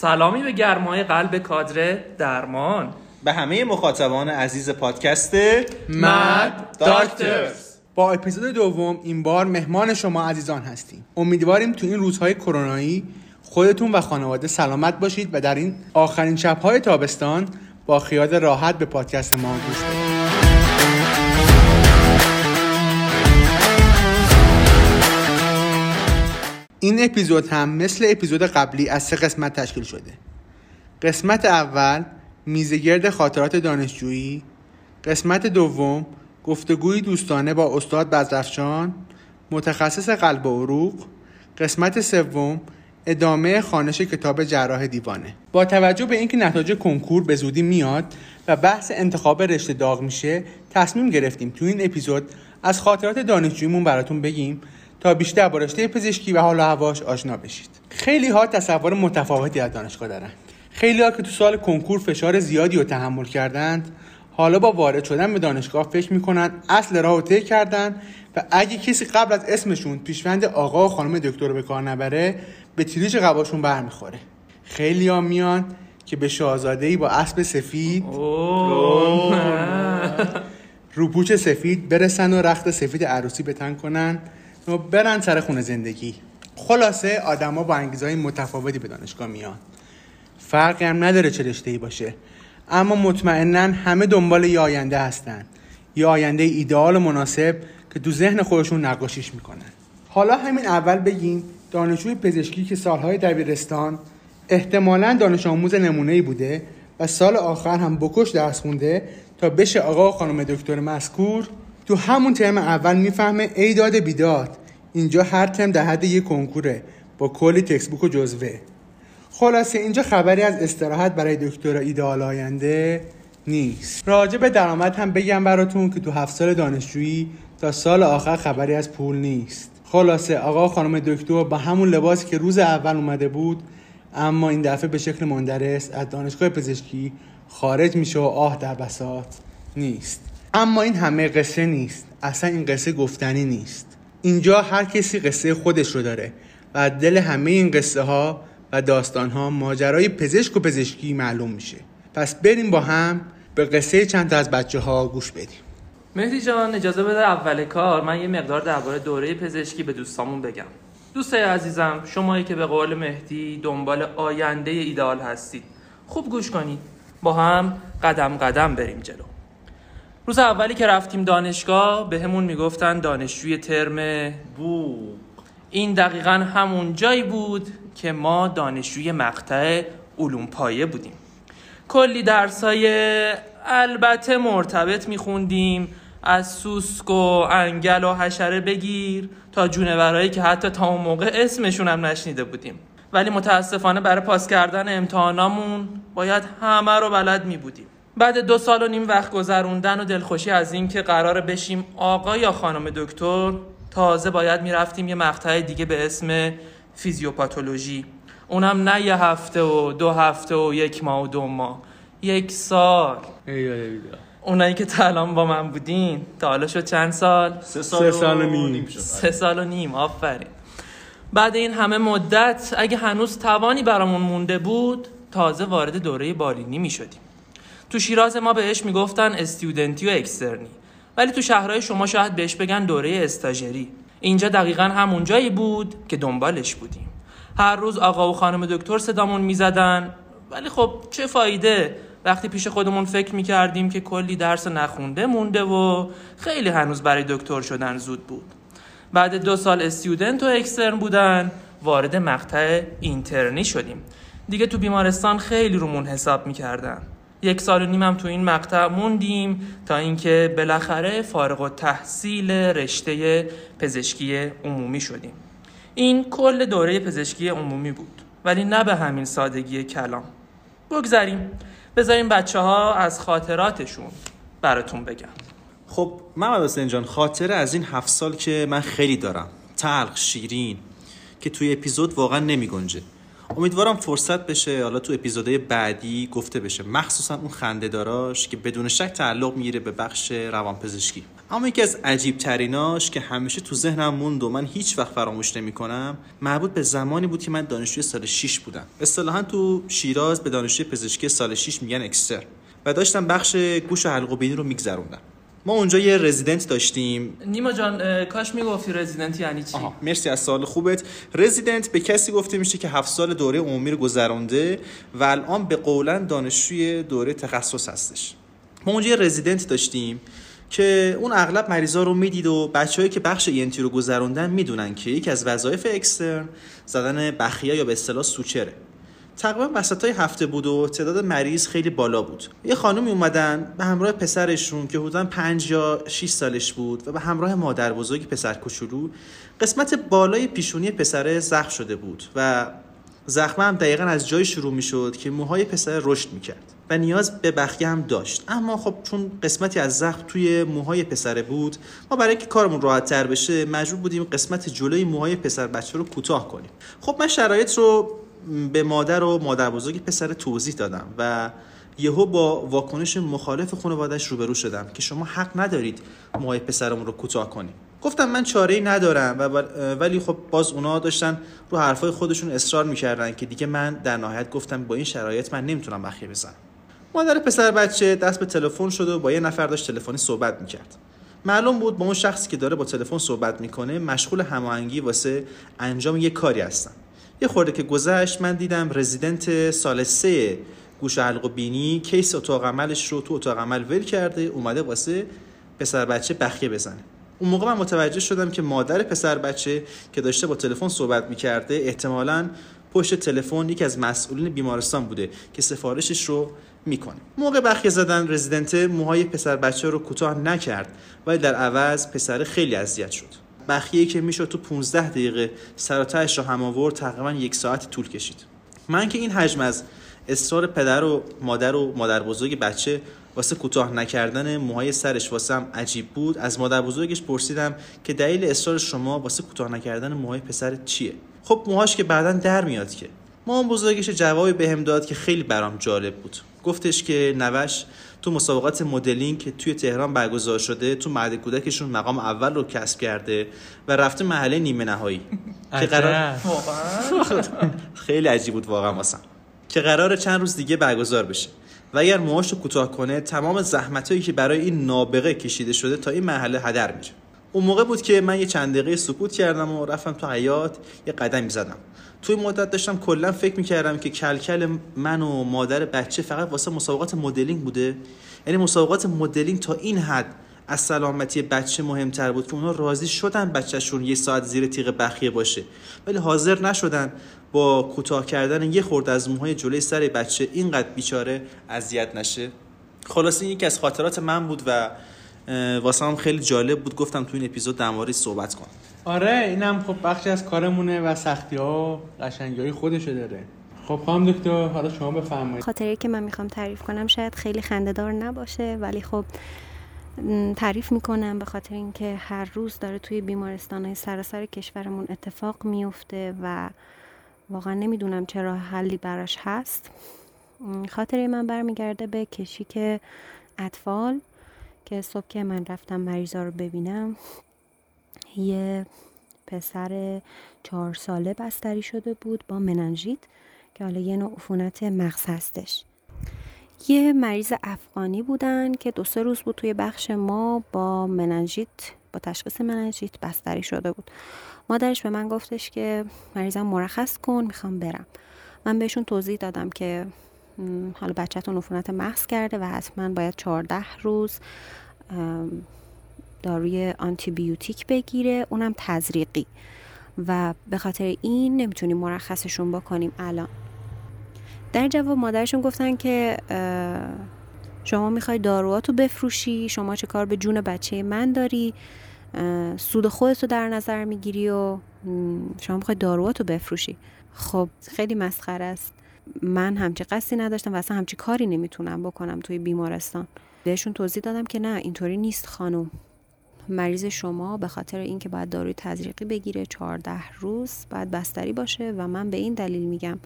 سلامی به گرمای قلب کادر درمان به همه مخاطبان عزیز پادکست مد داکترز. با اپیزود دوم این بار مهمان شما عزیزان هستیم. امیدواریم تو این روزهای کرونایی خودتون و خانواده سلامت باشید و در این آخرین شب‌های تابستان با خیال راحت به پادکست ما گوش بدید. این اپیزود هم مثل اپیزود قبلی از 3 قسمت تشکیل شده. قسمت اول میزگرد خاطرات دانشجویی، قسمت دوم گفتگوی دوستانه با استاد بزرفشان متخصص قلب و عروق، قسمت سوم ادامه خوانش کتاب جراح دیوانه. با توجه به اینکه نتایج کنکور به زودی میاد و بحث انتخاب رشته داغ میشه، تصمیم گرفتیم تو این اپیزود از خاطرات دانشجوییمون براتون بگیم تا بیشتر با رشته پزشکی و حال و هواش آشنا بشید. خیلی ها تصور متفاوتی از دانشگاه دارن. خیلی ها که تو سال کنکور فشار زیادی رو تحمل کردند، حالا با وارد شدن به دانشگاه فکر میکنن اصل راهو طی کردن و اگه کسی قبل از اسمشون پیشوند آقا و خانم دکتر رو به کار نبره، به تیریج قباشون برمیخوره. خیلی ها میان که به شاهزاده‌ای با اسب سفید روپوش سفید برسن و رخت سفید عروسی به تن کنن و برن سر خونه زندگی. خلاصه آدما با انگیزه‌های متفاوتی به دانشگاه میان. فرقی هم نداره چه رشته‌ای باشه، اما مطمئناً همه دنبال یه آینده هستن، یه آینده ایدئال و مناسب که تو ذهن خودشون نقاشیش میکنن. حالا همین اول بگیم دانشجوی پزشکی که سالهای دبیرستان احتمالاً دانش آموز نمونه‌ای بوده و سال آخر هم بکش درس خونده تا بشه آقا و خانم دکتر مذکور، تو همون ترم اول میفهمه ای داد بیداد، اینجا هر ترم در حد یک کنکوره با کلی تکست بوک و جزوه. خلاصه اینجا خبری از استراحت برای دکترا ایدئال آینده نیست. راجع به درآمد هم بگم براتون که تو 7 سال دانشجویی تا سال آخر خبری از پول نیست. خلاصه آقا خانم دکتر با همون لباسی که روز اول اومده بود، اما این دفعه به شکل مندرس از دانشگاه پزشکی خارج میشه و آه در بساط نیست. اما این همه قصه نیست، اصلا این قصه گفتنی نیست. اینجا هر کسی قصه خودش رو داره و دل همه این قصه ها و داستان ها ماجرای پزشک و پزشکی معلوم میشه. پس بریم با هم به قصه چند تا از بچه ها گوش بدیم. مهدی جان اجازه بده اول کار من یه مقدار درباره دوره پزشکی به دوستامون بگم. دوستای عزیزم، شمایی که به قول مهدی دنبال آینده ایدئال هستید، خوب گوش کنید. با هم قدم قدم بریم جلو. روز اولی که رفتیم دانشگاه به همون میگفتن دانشجوی ترم بو. این دقیقاً همون جایی بود که ما دانشجوی مقطع علوم پایه بودیم. کلی درسای البته مرتبط میخوندیم، از سوسک و انگل و حشره بگیر تا جونورایی که حتی تا اون موقع اسمشون هم نشنیده بودیم. ولی متاسفانه برای پاس کردن امتحانامون باید همه رو بلد میبودیم. بعد 2.5 سال وقت گذروندن و دلخوشی از این که قراره بشیم آقا یا خانم دکتر، تازه باید میرفتیم یه مقطع دیگه به اسم فیزیوپاتولوژی. اونم نه یه هفته و 2 هفته و 1 ماه و 2 ماه، 1 سال. اونایی که تا الان با من بودین تا حالا شد چند سال؟ 3 سال و نیم شد. 3 سال و نیم، آفرین. بعد این همه مدت اگه هنوز توانی برامون مونده بود، تازه وارد دوره بالینی میشدیم. تو شیراز ما بهش میگفتن استیودنتی و اکسترنی، ولی تو شهرهای شما شاید بهش بگن دوره استاژری. اینجا دقیقاً همون جایی بود که دنبالش بودیم. هر روز آقا و خانم دکتر صدامون میزدن، ولی خب چه فایده وقتی پیش خودمون فکر میکردیم که کلی درس نخونده مونده و خیلی هنوز برای دکتر شدن زود بود. بعد 2 سال استیودنت و اکسترن بودن وارد مقطع اینترنی شدیم. دیگه تو بیمارستان خیلی رومون حساب میکردن. 1.5 سال هم تو این مقطع موندیم تا اینکه بالاخره فارغ التحصیل رشته پزشکی عمومی شدیم. این کل دوره پزشکی عمومی بود، ولی نه به همین سادگی کلام. بذاریم بچه‌ها از خاطراتشون براتون بگم. خب محمد حسین جان، خاطره از این 7 سال که من خیلی دارم، تلخ شیرین، که توی اپیزود واقعا نمی‌گنجه. امیدوارم فرصت بشه حالا تو اپیزودهای بعدی گفته بشه، مخصوصا اون خنده‌داراش که بدون شک تعلق میگیره به بخش روانپزشکی. اما یکی از عجیب تریناش که همیشه تو ذهنم موند و من هیچ وقت فراموش نمی‌کنم، مربوط به زمانی بود که من دانشجوی سال 6 بودم. اصطلاحاً تو شیراز به دانشجوی پزشکی سال 6 میگن اکستر، و داشتم بخش گوش و حلق و بینی رو می‌گذروندم. ما اونجا یه رزیدنت داشتیم. نیما جان کاش میگفتی رزیدنت یعنی چی؟ آها مرسی از سوال خوبت. رزیدنت به کسی گفته میشه که 7 سال دوره عمومی رو گذرونده و الان به قولاً دانشجوی دوره تخصص هستش. ما اونجا یه رزیدنت داشتیم که اون اغلب مریضا رو میدید و بچه‌هایی که بخش ENT رو گذروندن میدونن که یکی از وظایف اکسترن زدن بخیه یا به اصطلاح سوچره. تقریبا وسطای هفته بود و تعداد مریض خیلی بالا بود. یه خانومی اومدن به همراه پسرشون که حدوداً 5 یا 6 سالش بود و به همراه مادر بزرگ پسر کوچولو. قسمت بالای پیشونی پسره زخم شده بود و زخم هم دقیقاً از جای شروع می‌شد که موهای پسر رشد می‌کرد و نیاز به بخیه هم داشت. اما خب چون قسمتی از زخم توی موهای پسره بود، ما برای اینکه کارمون راحت‌تر بشه مجبور بودیم قسمت جلوی موهای پسر بچه رو کوتاه کنیم. خب من شرایط رو به مادر و مادر بزرگ پسر توضیح دادم و یهو با واکنش مخالف خانواده‌اش روبرو شدم که شما حق ندارید موهای پسرمون رو کوتاه کنید. گفتم من چاره‌ای ندارم ولی خب باز اونا داشتن رو حرفای خودشون اصرار می‌کردن که دیگه من در نهایت گفتم با این شرایط من نمیتونم بخیه بزنم. مادر پسر بچه دست به تلفن شد و با یه نفر داشت تلفنی صحبت می‌کرد. معلوم بود با اون شخصی که داره با تلفن صحبت می‌کنه مشغول هماهنگی واسه انجام یه کاری هستن. یه خورده که گذشت من دیدم رزیدنت سال 3 گوش و حلق و بینی کیس اتاق عملش رو تو اتاق عمل ول کرده اومده واسه پسر بچه بخیه بزنه. اون موقع من متوجه شدم که مادر پسر بچه که داشته با تلفن صحبت می‌کرده احتمالاً پشت تلفن یکی از مسئولین بیمارستان بوده که سفارشش رو می‌کنه. موقع بخیه زدن رزیدنت موهای پسر بچه رو کوتاه نکرد ولی در عوض پسر خیلی اذیت شد. بخیه‌ای که میشد تو 15 دقیقه سر و تهش رو هم آورد تقریباً 1 ساعت طول کشید. من که این حجم از اصرار پدر و مادر بزرگ بچه واسه کوتاه نکردن موهای سرش واسم عجیب بود، از مادر بزرگش پرسیدم که دلیل اصرار شما واسه کوتاه نکردن موهای پسرت چیه؟ خب موهاش که بعداً در میاد که. مامان بزرگش جوابی بهم داد که خیلی برام جالب بود. گفتش که نوش تو مسابقات مدلینگ که توی تهران برگزار شده تو مهد کودکشون مقام اول رو کسب کرده و رفته مرحله نیمه نهایی که قرار خیلی عجیب بود واقعا واسم که قراره چند روز دیگه برگزار بشه و اگر موهاش رو کوتاه کنه تمام زحمتایی که برای این نابغه کشیده شده تا این مرحله هدر میره. اون موقع بود که من یه چند دقیقه سکوت کردم و رفتم تو حیاط یه قدمی زدم. توی مدت داشتم کلا فکر می‌کردم که کلکل من و مادر بچه فقط واسه مسابقات مدلینگ بوده. یعنی مسابقات مدلینگ تا این حد از سلامتی بچه مهمتر بود که اونا راضی شدن بچه‌شون 1 ساعت زیر تیغ بخیه باشه، ولی حاضر نشدن با کوتاه کردن یه خورده از موهای جلوی سر بچه اینقدر بیچاره اذیت نشه. خلاص این یکی از خاطرات من بود و واسم خیلی جالب بود، گفتم تو این اپیزود در موردش صحبت کنم. آره اینم خب بخشی از کارمونه و سختی‌ها و قشنگی‌های خودشه داره. خب خانم دکتر حالا شما بفرمایید. خاطری که من میخوام تعریف کنم شاید خیلی خنده‌دار نباشه ولی خب تعریف میکنم به خاطر اینکه هر روز داره توی بیمارستان‌های سراسر کشورمون اتفاق میفته و واقعا نمیدونم چرا حلی براش هست. خاطری من برمیگرده به کشیک اطفال که صبح که من رفتم مریضا رو ببینم یه پسر 4 ساله بستری شده بود با مننژیت که حالا یه نوع عفونت مغز هستش. یه مریض افغانی بودن که 2-3 روز بود توی بخش ما با مننژیت، با تشخیص مننژیت بستری شده بود. مادرش به من گفتش که مریضم مرخص کن میخوام برم. من بهشون توضیح دادم که حالا بچه‌تون عفونت مغز کرده و حتما باید 14 روز داروی آنتی بیوتیک بگیره، اونم تزریقی، و به خاطر این نمیتونیم مرخصشون بکنیم الان. در جواب مادرشون گفتن که شما میخوای دارواتو بفروشی، شما چه کار به جون بچه من داری، سود خودتو در نظر میگیری و شما میخوای دارواتو بفروشی. خب خیلی مسخره است. من همچی قصدی نداشتم و اصلا همچی کاری نمیتونم بکنم توی بیمارستان. بهشون توضیح دادم که نه اینطوری نیست خانم، مریض شما به خاطر اینکه باید داروی تزریقی بگیره 14 روز باید بستری باشه و من به این دلیل میگم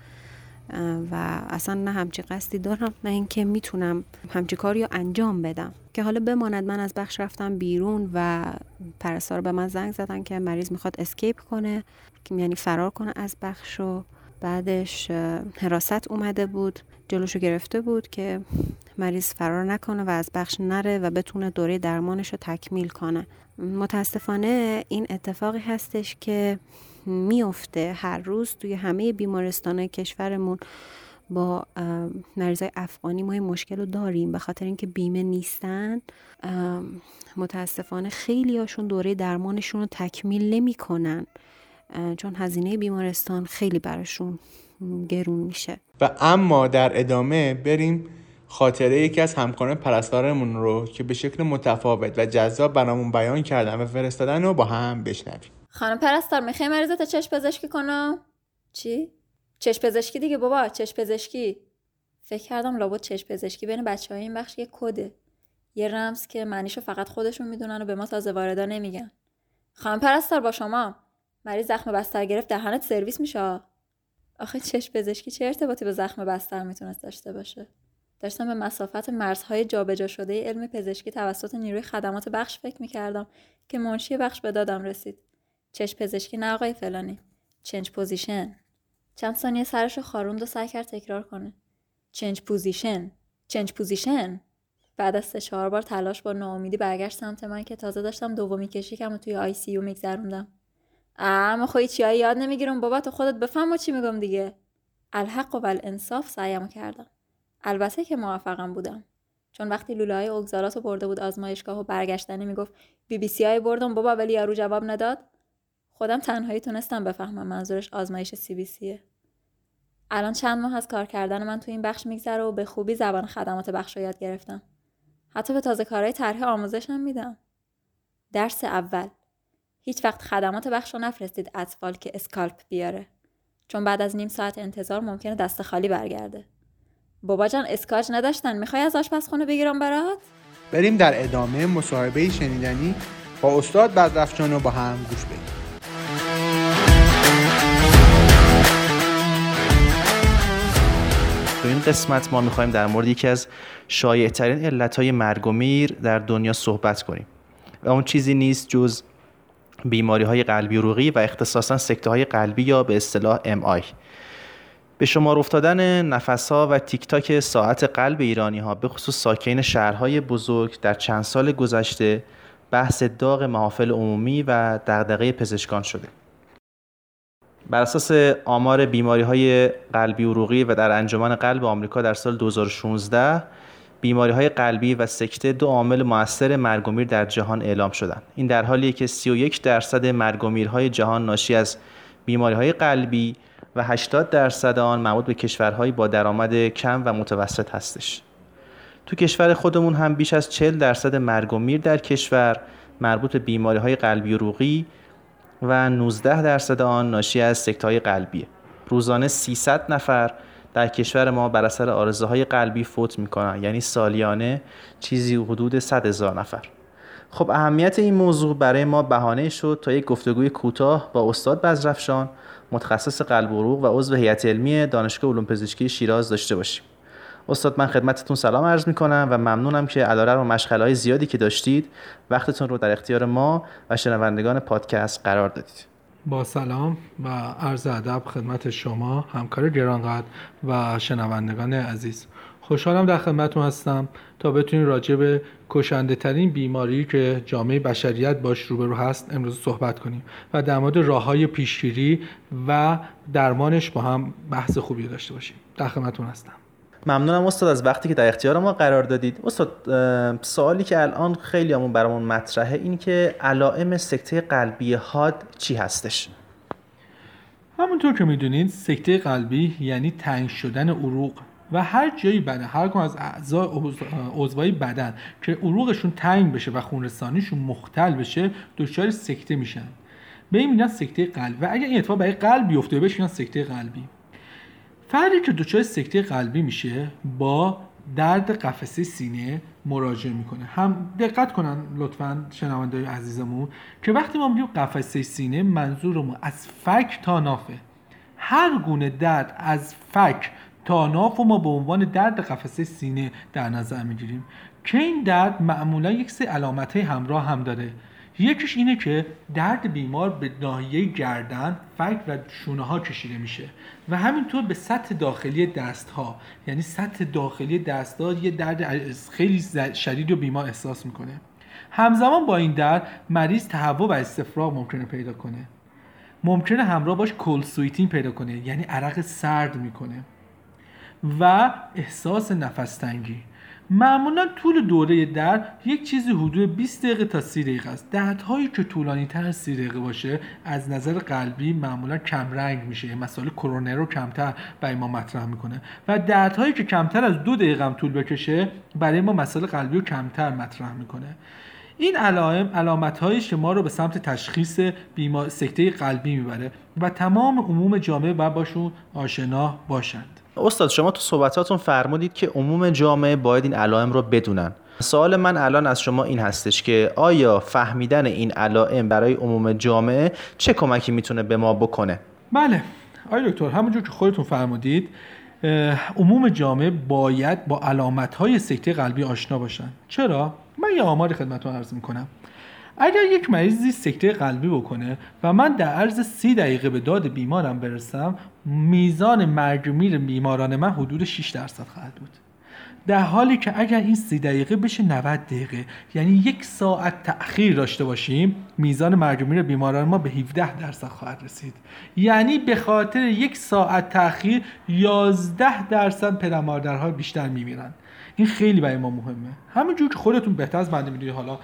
و اصلا نه همچی قصدی دارم نه اینکه میتونم همچی کاری رو انجام بدم که حالا بماند. من از بخش رفتم بیرون و پرستار به من زنگ زدن که مریض میخواد اسکیپ کنه، یعنی فرار کنه از بخش، و بعدش حراست اومده بود جلوشو گرفته بود که مریض فرار نکنه و از بخش نره و بتونه دوره درمانشو تکمیل کنه. متاسفانه این اتفاقی هستش که میفته هر روز توی همه بیمارستان‌های کشورمون. با مریضای افغانی ما این مشکل رو داریم به خاطر اینکه بیمه نیستن. متاسفانه خیلی هاشون دوره درمانشون رو تکمیل نمی کنن چون هزینه بیمارستان خیلی براشون گرون میشه. و اما در ادامه بریم خاطره یکی از همکاران پرستارمون رو که به شکل متفاوت و جذاب برامون بیان کردن و فرستادن رو با هم بشنویم. خانم پرستار میخوای مریضه تا چشم پزشکی کنم؟ چی؟ چشم پزشکی دیگه بابا، چشم پزشکی. فکر کردم لابد چشم پزشکی بین بچه‌های این بخش یه کده، یه رمز که معنیشو فقط خودشون میدونن و به ما تازه واردا نمیگن. خانم پرستار با شما، مریض زخم بستر گرفت، دهنت سرویس میشه. آخه چشم پزشکی چه ارتباطی با زخم بستر میتونه داشته باشه؟ داشتم به مسافت مرزهای جابجا شده علم پزشکی توسط نیروی خدمات بخش فکر میکردم که منشی بخش به دادم رسید. چشم پزشکی نه آقای فلانی، چنج پوزیشن. چند ثانیه سرشو خاروند و سعی کرد تکرار کنه. چنج پوزیشن، چنج پوزیشن. بعد از 3-4 بار تلاش با ناامیدی برگشت سمت من که تازه داشتم دومی کشیکمو توی آی سی یو میگذروندم. اما خو چیای یاد نمیگیرم بابا، تو خودت بفهم چی میگم دیگه. الحق و الانصاف سعیمو کردم. البته که موفقم بودم، چون وقتی لوله‌های اوگزاراتو برده بود آزمایشگاه و برگشتنی میگفت بی بی سی آی بردم بابا، ولی یارو جواب نداد. خودم تنهایی تونستم بفهمم منظورش آزمایش سی بی سیه. الان چند ماه از کار کردن من تو این بخش میگذره و به خوبی زبان خدمات بخش رو یاد گرفتم. حتی به تازه کارهای طرح آموزش هم میدم. درس اول: هیچ وقت خدمات بخش رو نفرستید اطفال که اسکالپ بیاره، چون بعد از نیم ساعت انتظار ممکنه دست خالی برگرده. بابا جان اسکاج نداشتن، میخوای از آشپزخونه بگیرم برات؟ بریم در ادامه مصاحبه شنیدنی با استاد بدرخشان رو با هم گوش بدیم. تو این قسمت ما میخوایم در مورد یکی از شایع‌ترین علتهای مرگ و میر در دنیا صحبت کنیم و اون چیزی نیست جز بیماری‌های قلبی عروقی و اختصاصاً سکته‌های قلبی یا به اصطلاح MI. به شمار افتادن نفس‌ها و تیک تاک ساعت قلب ایرانی‌ها به خصوص ساکنین شهرهای بزرگ در چند سال گذشته بحث داغ محافل عمومی و دغدغه پزشکان شده. بر اساس آمار بیماری‌های قلبی عروقی و در انجمن قلب آمریکا در سال 2016 بیماری‌های قلبی و سکته دو عامل مؤثر مرگ و میر در جهان اعلام شدند. این در حالیه که 31% مرگ و میرهای جهان ناشی از بیماری‌های قلبی و 80% آن مربوط به کشورهای با درآمد کم و متوسط هستش. تو کشور خودمون هم بیش از 40% مرگ و میر در کشور مربوط به بیماری‌های قلبی عروقی و 19% آن ناشی از سکته‌های قلبیه. روزانه 300 نفر در کشور ما بر اثر آرزه‌های قلبی فوت می‌کنن، یعنی سالیانه چیزی حدود 100,000 نفر. خب اهمیت این موضوع برای ما بهانه شد تا یک گفتگوی کوتاه با استاد بزرفشان، متخصص قلب و عروق و عضو هیئت علمی دانشگاه علوم پزشکی شیراز داشته باشیم. استاد من خدمتتون سلام عرض می‌کنم و ممنونم که علاوه بر مشغله‌های زیادی که داشتید وقتتون رو در اختیار ما و شنوندگان پادکست قرار دادید. با سلام و عرض ادب خدمت شما همکار گرانقدر و شنوندگان عزیز. خوشحالم در خدمتتون هستم تا بتونیم راجع به کشنده‌ترین بیماری که جامعه بشریت باش روبرو هست امروز صحبت کنیم و در مورد راه‌های پیشگیری و درمانش با هم بحث خوبی داشته باشیم. در خدمتتون هستم. ممنونم استاد از وقتی که در اختیار ما قرار دادید. استاد سوالی که الان خیلی همون برامون مطرحه این که علائم سکته قلبی حاد چی هستش؟ همونطور که میدونید سکته قلبی یعنی تنگ شدن عروق و هر جایی بدن، هر کدوم از اعضای بدن که عروقشون تنگ بشه و خونرسانیشون مختل بشه دچار سکته میشن. به این میگن سکته قلبی و اگر این اتفاق برای قلب بیفته بهش میگن سکته قلبی. فردی که دچار سکته قلبی میشه با درد قفسه سینه مراجعه میکنه. هم دقت کنن لطفاً شنونده‌های عزیزمون که وقتی ما میگیم قفسه سینه منظورمون از فک تا نافه. هر گونه درد از فک تا ناف ما به عنوان درد قفسه سینه در نظر میگیریم که این درد معمولا یک سری علامت همراه هم داره. یکیش اینه که درد بیمار به ناحیه گردن، فک و شونه ها کشیده میشه و همینطور به سطح داخلی دست ها، یعنی سطح داخلی دست ها یه درد خیلی شدید رو بیمار احساس میکنه. همزمان با این درد مریض تهوع و استفراغ ممکنه پیدا کنه، ممکنه همراه باش کولد سویتینگ پیدا کنه، یعنی عرق سرد میکنه و احساس نفس تنگی. معمولا طول دوره درد یک چیزی حدود 20 دقیقه تا 30 دقیقه است. دردهایی که طولانی تر از 30 دقیقه باشه از نظر قلبی معمولا کم رنگ میشه، مسائل کرونر رو کمتر برای ما مطرح میکنه و دردهایی که کمتر از 2 دقیقه هم طول بکشه برای ما مسائل قلبی رو کمتر مطرح میکنه. این علائم علامت‌های شما رو به سمت تشخیص بیماری سکته قلبی میبره و تمام عموم جامعه باید باشون آشنا باشند. استاد شما تو صحبتاتون فرمودید که عموم جامعه باید این علائم رو بدونن. سوال من الان از شما این هستش که آیا فهمیدن این علائم برای عموم جامعه چه کمکی میتونه به ما بکنه؟ بله آقای دکتر، همونجور که خودتون فرمودید عموم جامعه باید با علامت‌های سکته قلبی آشنا باشن. چرا؟ من یه آمار خدمتتون عرض میکنم. اگر یک مریضی سکته قلبی بکنه و من در عرض 30 دقیقه به داد بیمارم برسم، میزان مرگ و میر بیماران من حدود 6% خواهد بود، در حالی که اگر این 30 دقیقه بشه 90 دقیقه، یعنی 1 ساعت تأخیر داشته باشیم، میزان مرگ و میر بیماران ما به 17% خواهد رسید. یعنی به خاطر 1 ساعت تأخیر 11% پدر مادرها بیشتر میمیرن. این خیلی برای ما مهمه. همینجور که خودتون بهتر از بنده میدونید، حالا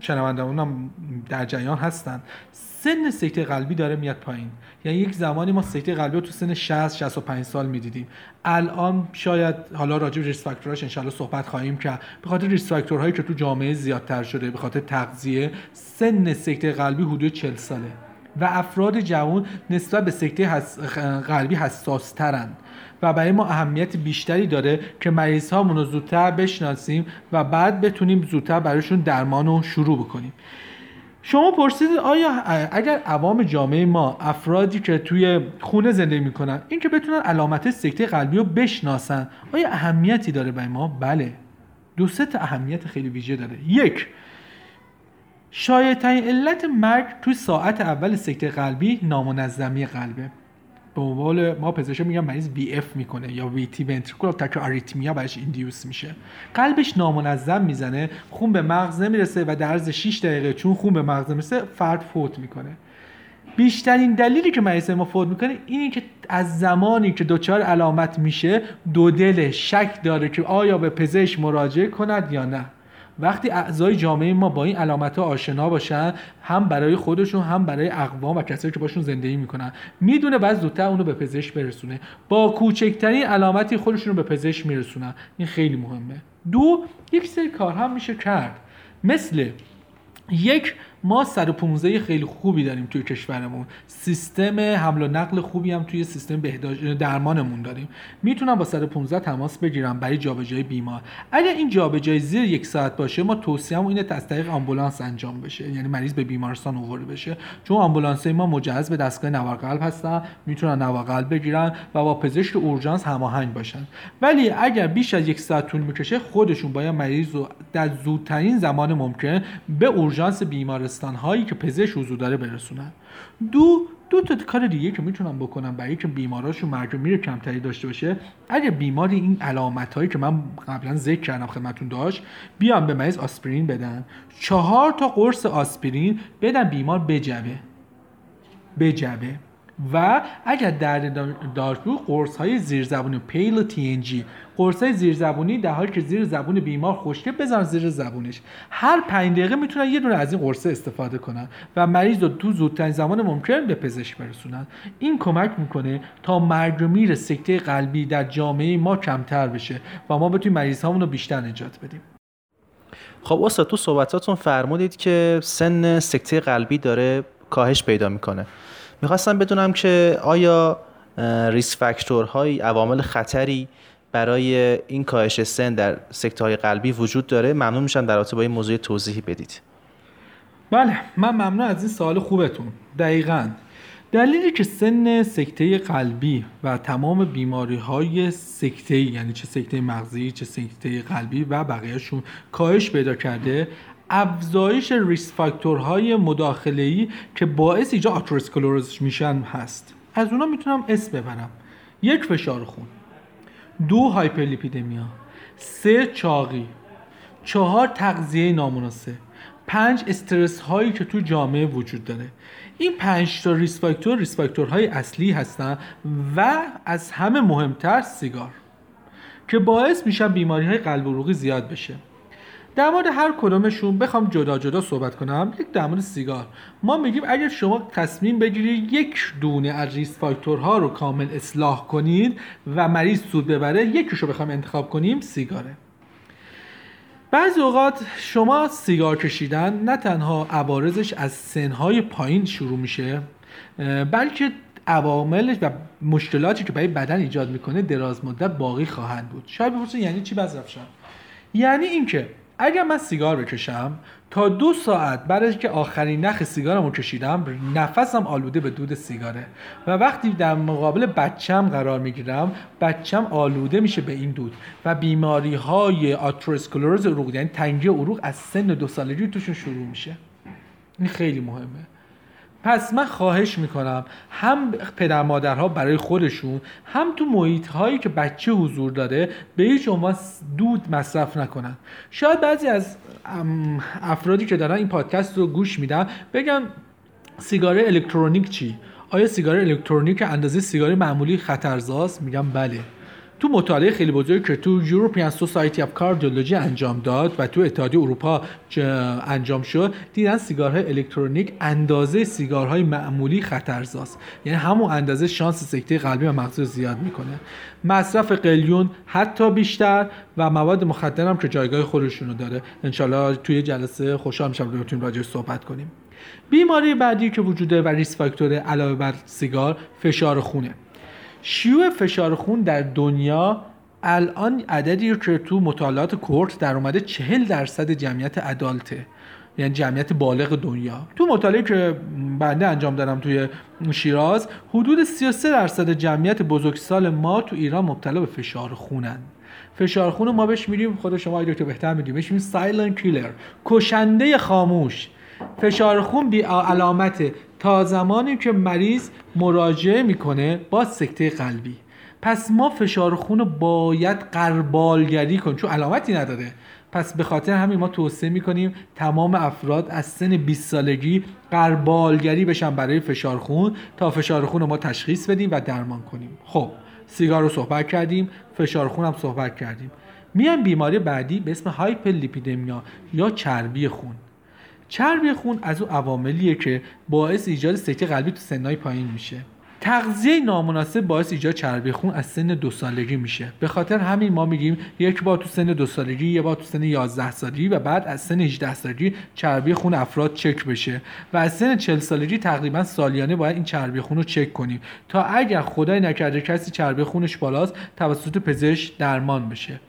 شنوندگان هم در جریان هستن، سن سکته قلبی داره میاد پایین. یعنی یک زمانی ما سکته قلبی رو تو سن 60-65 سال میدیدیم، الان شاید حالا راجع به ریسک فاکتورهاش انشالله صحبت خواهیم کرد، به خاطر ریسک فاکتورهایی که تو جامعه زیادتر شده به خاطر تغذیه، سن سکته قلبی حدود 40 ساله و افراد جوان نسبت به سکته قلبی حساس ترن و برای ما اهمیت بیشتری داره که مریض هامون رو زودتر بشناسیم و بعد بتونیم زودتر براشون درمان رو شروع بکنیم. شما پرسیدید آیا اگر عوام جامعه ما، افرادی که توی خونه زندگی میکنن، این که بتونن علامت سکته قلبی رو بشناسن آیا اهمیتی داره برای ما؟ بله، 2-3 اهمیت خیلی ویژه داره. یک، شایع‌ترین علت مرگ توی ساعت اول سکته قلبی نامنظمی قلبه. به قول ما پزشکا میگن مریض BF میکنه یا VT ventricular tachyarrhythmia براش ایندیوس میشه. قلبش نامنظم میزنه، خون به مغز نمیرسه و در عرض 6 دقیقه چون خون به مغز نمیرسه فرد فوت میکنه. بیشترین دلیلی که مریض ما فوت میکنه اینه که از زمانی که دچار علامت میشه دودل شک داره که آیا به پزشک مراجعه کند یا نه. وقتی اعضای جامعه ما با این علامت‌ها آشنا باشن، هم برای خودشون هم برای اقوام و کسایی که باشون زندگی میکنن، میدونه بعد زودتر اونو به پزشک برسونه. با کوچکترین علامتی خودشون رو به پزشک میرسونن. این خیلی مهمه. 2، یک سری کار هم میشه کرد. مثل یک، ما 115 خیلی خوبی داریم توی کشورمون، سیستم حمل و نقل خوبی هم توی سیستم درمانمون داریم، میتونم با 115 تماس بگیرم برای جابجایی بیمار. اگر این جابجایی زیر 1 ساعت باشه، ما توصیه‌مون اینه از طریق آمبولانس انجام بشه، یعنی مریض به بیمارستان آورده بشه، چون آمبولانس‌های ما مجهز به دستگاه نوار قلب هستن، میتونن نوار قلب بگیرن و با پزشک اورژانس هماهنگ باشن. ولی اگر بیش از 1 ساعت طول می‌کشه، خودشون باید مریض رو در زودترین زمان ممکن به اورژانس بیمارستان هایی که پزشک حضور داره برسونن. 2 تا کار دیگه که میتونم بکنم برای اینکه بیماراشون مرگ و میر کمتری داشته باشه، اگه بیماری این علامت هایی که من قبلا ذکر کردم خدمتتون داشت، بیام به مریض آسپرین بدن. 4 تا قرص آسپرین بدن بیمار بجوه و اگر درد داشت قرص های زیرزبونی پیل TNG، قرص های زیرزبونی در حالی که زیر زبون بیمار خشکه بزن زیر زبونش. هر 5 دقیقه میتونن یه دونه از این قرص استفاده کنن و مریض رو تو زودترین زمان ممکن به پزشک برسونن. این کمک میکنه تا مرگ و میر سکته قلبی در جامعه ما کمتر بشه و ما بتونیم مریض هامون رو بیشتر نجات بدیم. خب استاد تو صحبتاتون فرمودید که سن سکته قلبی داره کاهش پیدا میکنه. میخواستم بدونم که آیا ریسک فاکتورهای، عوامل خطری برای این کاهش سن در سکته‌های قلبی وجود داره. ممنون میشم در رابطه با این موضوع توضیحی بدید. بله، من ممنون از این سوال خوبتون. دقیقاً دلیلی که سن سکته قلبی و تمام بیماری‌های سکته، یعنی چه سکته مغزی، چه سکته قلبی و بقیه‌شون کاهش پیدا کرده، افزایش ریسک فاکتورهای مداخله‌ای که باعث ایجاد آتروسکلروز میشن هست. از اونا میتونم اسم ببرم: 1 فشار خون، 2 هایپرلیپیدمیا، 3 چاقی، 4 تغذیه نامناسب، 5 استرس هایی که تو جامعه وجود داره. این 5 تا ریسک فاکتورهای اصلی هستن و از همه مهمتر سیگار که باعث میشن بیماری های قلب عروقی زیاد بشه. در مورد هر کدومشون بخوام جدا جدا صحبت کنم، یک در مورد سیگار ما میگیم اگر شما تصمیم بگیرید یک دونه از ریسک فاکتورها رو کامل اصلاح کنید و مریض سود ببره، یکیشو بخوام انتخاب کنیم، سیگاره. بعضی اوقات شما سیگار کشیدن نه تنها عوارضش از سنهای پایین شروع میشه، بلکه عواملش و مشکلاتی که برای بدن ایجاد میکنه دراز مدت باقی خواهند بود. شاید بپرسید یعنی چی بزرفشن؟ یعنی اینکه اگر من سیگار بکشم تا 2 ساعت بعد از که آخرین نخ سیگارمو کشیدم نفسم آلوده به دود سیگاره و وقتی در مقابل بچم قرار میگیرم بچم آلوده میشه به این دود و بیماری های آتروسکلروز عروق، یعنی تنگی عروق، از سن 2 سالگی توشون شروع میشه. این خیلی مهمه. پس من خواهش میکنم هم پدر مادرها برای خودشون، هم تو محیط هایی که بچه حضور داره به هیچ عنوان دود مصرف نکنن. شاید بعضی از افرادی که دارن این پادکست رو گوش میدن بگن سیگار الکترونیک چی؟ آیا سیگار الکترونیک اندازه سیگار معمولی خطرزاست؟ میگم بله. تو مطالعه خیلی بزرگی که تو European Society of Cardiology انجام داد و تو اتحادیه اروپا انجام شد، دیدن سیگارهای الکترونیک اندازه سیگارهای معمولی خطرزاست، یعنی همون اندازه شانس سکته قلبی و مغزی زیاد میکنه. مصرف قلیون حتی بیشتر و مواد مخدر هم که جایگاه خودشونو داره. انشالله توی جلسه خوشحال میشم روتون راجع صحبت کنیم. بیماری بعدی که وجود داره و ریسک فاکتور علاوه بر سیگار، فشار خونه. شیوع فشار خون در دنیا الان عددی که تو مطالعات کورت در اومده 40% جمعیت ادالته، یعنی جمعیت بالغ دنیا. تو مطالعه که بنده انجام دادم توی شیراز حدود 33% جمعیت بزرگسال ما تو ایران مبتلا به فشار خونن. فشار خون ما بهش میگیم، خود شما دکتر بهتر میگیم، بهش میگیم سایلنت کیلر، کشنده خاموش. فشار خون بی علامته تا زمانی که مریض مراجعه میکنه با سکته قلبی. پس ما فشار خون رو باید غربالگری کنیم چون علامتی نداره. پس به خاطر همین ما توصیه میکنیم تمام افراد از سن 20 سالگی غربالگری بشن برای فشار خون تا فشار خون رو ما تشخیص بدیم و درمان کنیم. خب سیگار رو صحبت کردیم، فشار خون هم صحبت کردیم. میان بیماری بعدی به اسم هایپرلیپیدمیا یا چربی خون. چربی خون از اون عواملیه که باعث ایجاد سکته قلبی تو سنهای پایین میشه. تغذیه نامناسب باعث ایجاد چربی خون از سن 2 سالگی میشه. به خاطر همین ما میگیم یک بار تو سن 2 سالگی، یک بار تو سن 11 سالگی و بعد از سن 18 سالگی چربی خون افراد چک بشه و از سن 40 سالگی تقریبا سالیانه باید این چربی خون رو چک کنیم تا اگر خدای نکرده کسی چربی خونش بالاست توسط پزشک درمان بشه.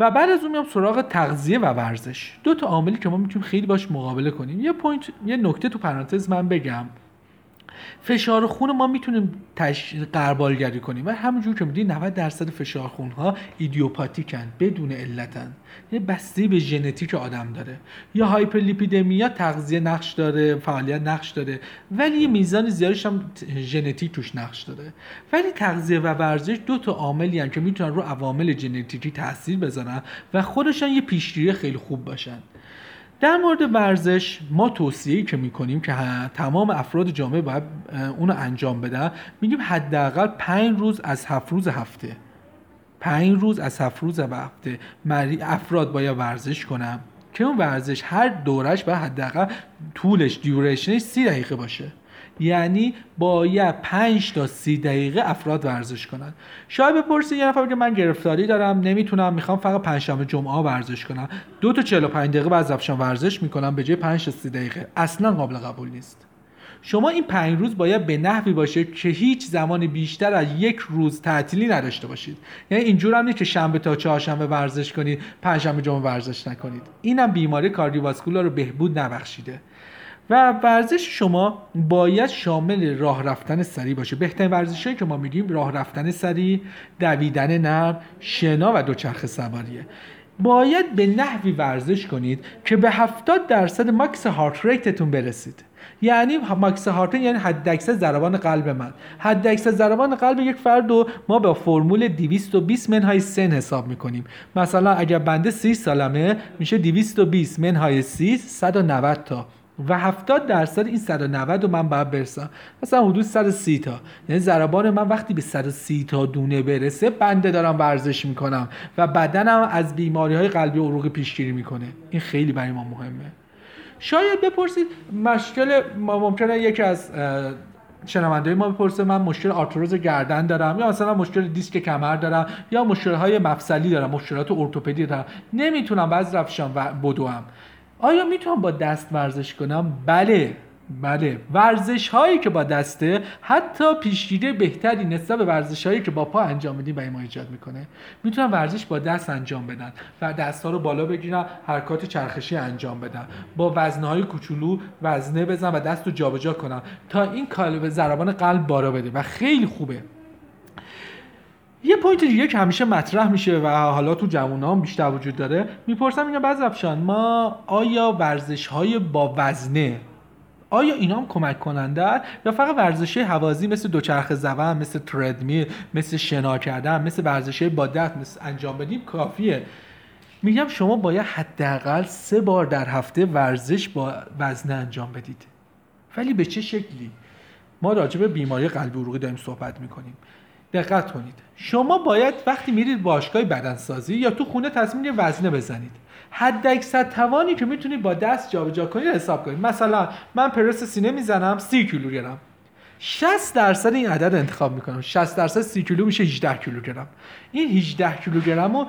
و بعد از اون میام سراغ تغذیه و ورزش. 2 تا عاملی که ما میتونیم خیلی باش مقابله کنیم. یه نکته تو پرانتز من بگم، فشار خون ما میتونیم غربالگری کنیم و همونجور که میدونید 90% فشار خون ها ایدیوپاتیکن، بدون علتن، یه بستگی به ژنتیک آدم داره. یا هایپرلیپیدمیا تغذیه نقش داره، فعالیت نقش داره، ولی یه میزان زیادش هم ژنتیک توش نقش داره. ولی تغذیه و ورزش 2 تا عاملی ان که میتونن رو عوامل ژنتیکی تاثیر بذارن و خودشان یه پیشگیری خیلی خوب باشن. در مورد ورزش ما توصیه‌ای که می‌کنیم که تمام افراد جامعه باید اونو انجام بدن، میگیم حداقل 5 روز از 7 روز هفته 5 روز از 7 روز هفته افراد باید ورزش کنن که اون ورزش هر دورش باید حداقل طولش، دیوریشنش 30 دقیقه باشه. یعنی باید 5 تا 30 دقیقه افراد ورزش کنن. شاید بپرسید یه نفر بگه من گرفتاری دارم نمیتونم، میخوام فقط پنجشنبه جمعه ورزش کنم، 2 تا 45 دقیقه بعد از شام ورزش میکنم به جای 5 تا 30 دقیقه. اصلا قابل قبول نیست. شما این 5 روز باید به نحوی باشه که هیچ زمان بیشتر از 1 روز تعطیلی نداشته باشید. یعنی اینجور هم نیست که شنبه تا چهارشنبه ورزش کنید، پنجشنبه جمعه ورزش نکنید. اینم بیماری کاردیوواسکولار رو بهبود نبخشیده. و ورزش شما باید شامل راه رفتن سریع باشه. بهترین ورزشی که ما میگیم راه رفتن سریع، دویدن نرم، شنا و دوچرخه سواریه. باید به نحوی ورزش کنید که به 70% ماکس هارت ریتتون برسید. یعنی ماکس هارت ریت یعنی حداکثر ضربان قلب من. حداکثر ضربان قلب یک فرد رو ما با فرمول 220 منهای سن حساب می‌کنیم. مثلا اگر بنده 30 سالمه میشه 220 منهای 30 190 تا و 70% این 190 رو من باید برسم، مثلا حدود 130 تا. یعنی ضربان من وقتی به 130 تا دونه برسه بنده دارم ورزش میکنم و بدنم از بیماری های قلبی و عروقی پیشگیری میکنه. این خیلی برای ما مهمه. شاید بپرسید مشکل ممکنه یکی از شنونده‌های ما بپرسه من مشکل آرتروز گردن دارم یا مثلا مشکل دیسک کمر دارم یا مشکل‌های مفصلی دارم، مشکلات ارتوپدی دارم، نمیتونم بزرفشان و بدوم. آیا میتونم با دست ورزش کنم؟ بله. ورزش هایی که با دسته حتی پیشگیری بهتری نسبت به ورزش هایی که با پا انجام میدیم برای ما ایجاد میکنه. میتونم ورزش با دست انجام بدن و دست ها رو بالا بگیرن، حرکات چرخشی انجام بدن، با وزنه های کوچولو وزنه بزنم و دست رو جابجا کنم تا این کالب ضربان قلب بالا بده و خیلی خوبه. یه پوینت دیگه که همیشه مطرح میشه و حالا تو جوونا هم بیشتر وجود داره، میپرسم اینا بزرفشان ما آیا ورزش‌های با وزنه آیا اینا هم کمک کننده یا فقط ورزش‌های هوازی مثل دوچرخه زدن، مثل تردمیل، مثل شنا کردن، مثل ورزش‌های با دست مثل انجام بدیم کافیه؟ میگم شما باید حداقل 3 بار در هفته ورزش با وزنه انجام بدید. ولی به چه شکلی؟ ما راجع به بیماری قلبی عروقی داریم صحبت می‌کنیم. دقت کنید، شما باید وقتی میرید باشگاه بدنسازی یا تو خونه تصمیم وزنه بزنید، حداکثر توانی که میتونید با دست جابجا کنید حساب کنید. مثلا من پرس سینه میزنم 30 کیلوگرم، 60% این عدد رو انتخاب میکنم. 60% 30 کیلو میشه 18 کیلوگرم. این 18 کیلوگرم رو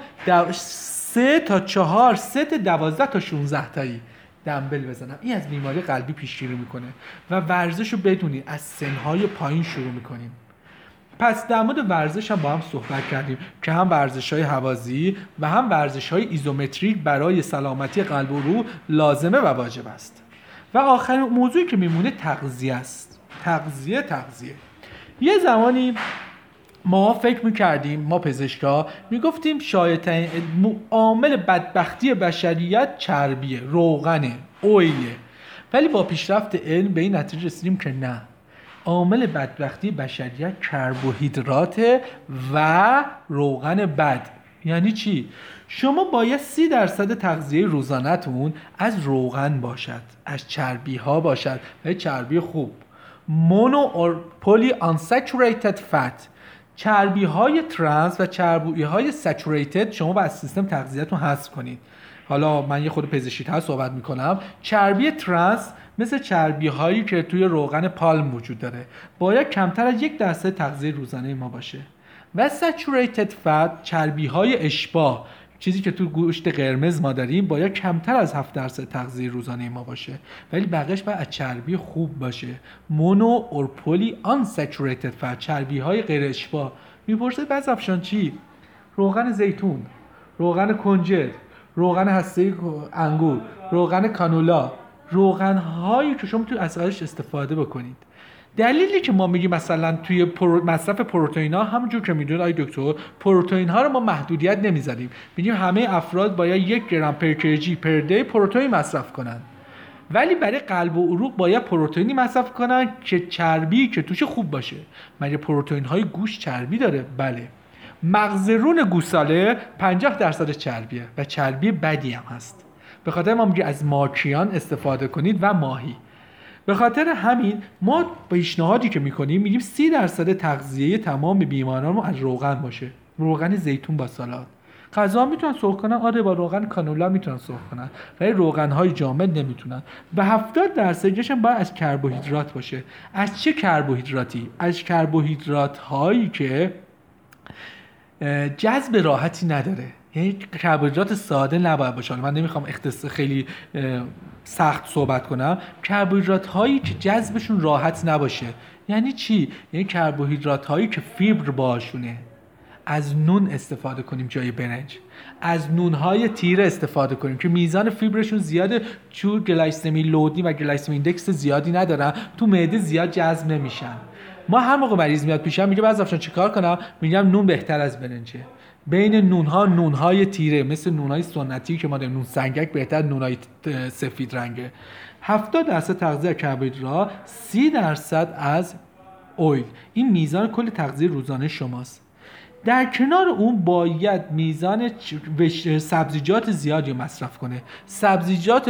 3 تا 4 ست 12 تا 16 تایی دمبل بزنم. این از بیماری قلبی پیشگیری میکنه و ورزش رو بدونید از سنهای پایین شروع میکنیم. پس در مورد ورزش هم با هم صحبت کردیم که هم ورزش‌های هوازی و هم ورزش‌های ایزومتریک برای سلامتی قلب و روح لازمه و واجب است. و آخرین موضوعی که میمونه تغذیه است. تغذیه. یه زمانی ما فکر می‌کردیم، ما پزشکا می‌گفتیم شاید عامل بدبختی بشریت چربیه، روغنه، اویله. ولی با پیشرفت علم به این نتیجه رسیدیم که نه، عامل بدبختی بشریت کربوهیدراته و روغن بد. یعنی چی؟ شما باید 30% تغذیه روزانه‌تون از روغن باشد، از چربی ها باشد و چربی خوب، مونو اور پلی آنساتوریتد فت. چربی های ترنس و چربی های ساتوریتد شما باید از سیستم تغذیه‌تون حذف کنید. حالا من یه خود پزشکی‌تر صحبت میکنم. چربی ترنس مثل چربی هایی که توی روغن پالم وجود داره باید کمتر از 1% تغذیه روزانه ما باشه. و ساتوریتد فت، چربی های اشباع، چیزی که تو گوشت قرمز ما داریم، باید کمتر از 7% تغذیه روزانه ما باشه. ولی بقیه‌اش باید از چربی خوب باشه، مونو اور پلی آن ساتوریتد فت، چربی های غیر اشباع. میپرسه بزرفشان چی؟ روغن زیتون، روغن کنجد، روغن هسته انگور، روغن کانولا، روغن هایی که شما توی ازش استفاده بکنید. دلیلی که ما میگیم مثلا توی مصرف پروتئین ها، همونجور که میدونید آقای دکتر، پروتئین ها رو ما محدودیت نمیذاریم، میگیم همه افراد باید 1 گرم پر کیجی پر دی پروتئین مصرف کنن. ولی برای قلب و عروق باید پروتئینی مصرف کنن که چربی که توش خوب باشه. مگه پروتئین های گوشت چربی داره؟ بله. مغز رون گوساله 50% چربیه و چربی بدی هم هست. به خاطر ما میگه از ماکیان استفاده کنید و ماهی. به خاطر همین ما پیشنهادی که میکنیم میگیم 30% تغذیه تمام بیماران ما از روغن باشه. روغن زیتون با سالاد. غذا میتونن سرخ کنن، آره، با روغن کانولا میتونن سرخ کنن، ولی روغن های جامد نمیتونن. و 70%ش باید از کربوهیدرات باشه. از چه کربوهیدراتی؟ از کربوهیدرات هایی که جذب راحتی نداره، یک کربوهیدرات ساده نباید باشه. من نمیخوام خیلی سخت صحبت کنم. کربوهیدرات هایی که جذبشون راحت نباشه. یعنی چی؟ یعنی کربوهیدرات هایی که فیبر باشونه. از نون استفاده کنیم جای برنج، از نونهای تیره استفاده کنیم که میزان فیبرشون زیاده، چون گلایسمی لودی و گلایسمی ایندکس زیادی ندارن، تو معده زیاد جذب نمیشن. ما هر موقع مریض میاد پیشم میگه بزرفشان چیکار کنم، میگم نون بهتر از برنجه. بین نونها نونهای تیره مثل نونهای سنتی که ما داریم، نون سنگک بهتر، نونهای سفید رنگه. 70% تغذیه کربوهیدرات، 30% از اویل. این میزان کل تغذیه روزانه شماست. در کنار اون باید میزان سبزیجات زیادی مصرف کنه. سبزیجات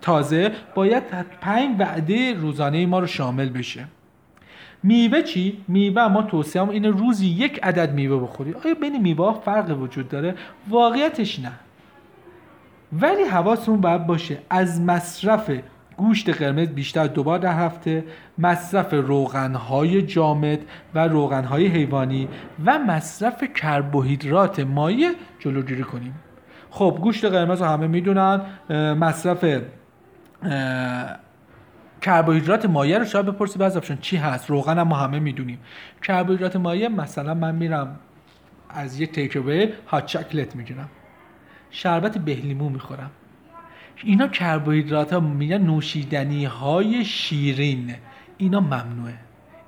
تازه باید 5 وعده روزانه ما رو شامل بشه. میوه چی؟ میوه ما توصیه‌ام اینه روزی 1 عدد میوه بخوری. آیا بین میوه‌ها فرق وجود داره؟ واقعیتش نه. ولی حواستون باید باشه از مصرف گوشت قرمز بیشتر از 2 بار در هفته، مصرف روغن‌های جامد و روغن‌های حیوانی و مصرف کربوهیدرات مایع جلوگیری کنیم. خب گوشت قرمز رو همه میدونن، مصرف کربوهیدرات مایع رو شاید بپرسی بزرفشان چی هست؟ روغن هم ما همه میدونیم. کربوهیدرات مایع مثلا من میرم از یه تیک‌اوی هات چاکلت میگیرم، شربت بهلیمو میخورم. اینا کربوهیدرات ها، میگن نوشیدنی های شیرین، اینا ممنوعه.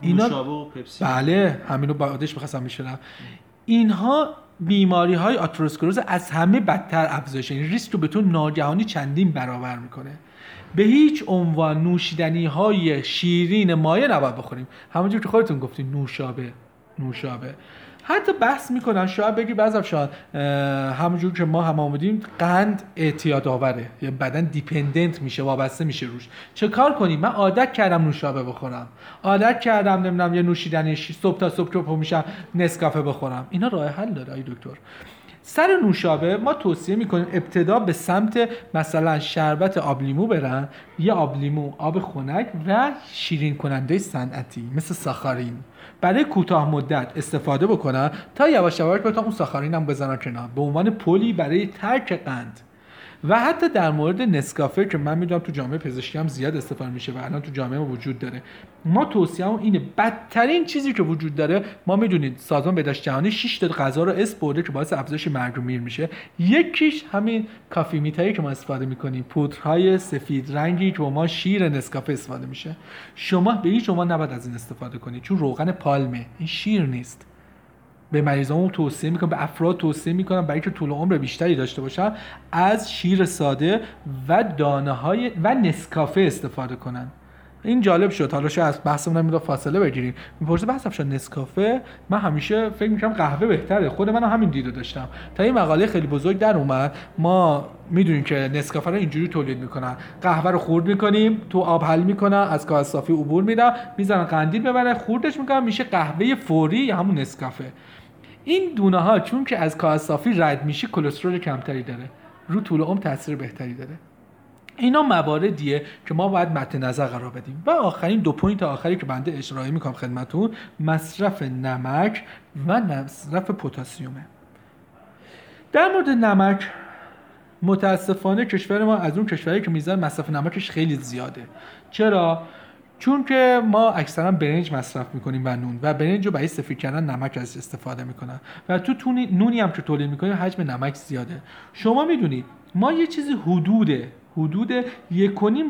اینا نوشابه و پپسی، بله همینو بعدش می‌خواستم میشدم. اینها بیماری های آتروسکلروز از همه بدتر افزایش، این ریسک رو به تو ناگهانی چندین برابر میکنه. به هیچ عنوان نوشیدنی های شیرین مایع نباید بخوریم. همونجور که خودتون گفتین نوشابه. حتی بحث میکنن، شاید بگی بزرفشان همونجور که ما هم آمدیم، قند اعتیاد آوره، یا بدن دیپندنت میشه، وابسته میشه روش. چه کار کنیم؟ من عادت کردم نوشابه بخورم، عادت کردم نمیدونم یه نوشیدنی صبح تا صبح رو میشم نسکافه بخورم. اینا راه حل داره ای دکتر؟ سر نوشابه ما توصیه میکنیم ابتدا به سمت مثلا شربت آب لیمو برن، یا آب لیمو، آب خنک و شیرین کننده صنعتی مثل ساخارین برای کوتاه مدت استفاده بکنن تا یواش یواش بتونن اون ساخارین هم بزنن کنار به عنوان پلی برای ترک قند. و حتی در مورد نسکافه که من میدونم تو جامعه پزشکی هم زیاد استفاده میشه و الان تو جامعه ما وجود داره، ما توصیه‌مون اینه بدترین چیزی که وجود داره، ما میدونید سازمان بهداشت جهانی 6 تا غذا رو اسم برده که باعث افزایش مرگ و میر میشه. یکیش همین کافی میتایی که ما استفاده میکنیم، پودرهای سفید رنگی که با ما شیر نسکافه استفاده میشه. شما به هیچ عنوان نباید از این استفاده کنید، چون روغن پالمه، این شیر نیست. به مریضامون توصیه میکنم، به افراد توصیه میکنم برای که طول عمر بیشتری داشته باشن از شیر ساده و دانه‌های و نسکافه استفاده کنن. این جالب شد. حالا شو از بحثمون میاد فاصله بگیریم. میپرسه بحث شد نسکافه، من همیشه فکر میکنم قهوه بهتره. خود من همین دیدو داشتم تا این مقاله خیلی بزرگ در اومد. ما میدونیم که نسکافه رو اینجوری تولید میکنن، قهوه رو خرد میکنیم، تو آب حل میکنن، از کاهه صافی عبور میدن، میذارن قندیل ببره، خردش میکنن، میشه قهوه فوری یا همون نسکافه. این دونه ها چون که از کاهه صافی رد میشه، کلسترول کمتری داره، رو طول عمر تاثیر بهتری داره. اینا مواردیه که ما باید مد نظر قرار بدیم. و آخرین 2 پوینت آخری که بنده اشاره میکنم خدمتتون، مصرف نمک و مصرف پتاسیمه. در مورد نمک، متاسفانه کشور ما از اون کشوری که میزان مصرف نمکش خیلی زیاده. چرا؟ چون که ما اکثرا برنج مصرف میکنیم و نون، و برنج رو برای سفید کردن نمک از استفاده میکنن، و تو نونی هم که تولید میکنیم حجم نمک زیاده. شما میدونید ما یه چیزی حدود 1.5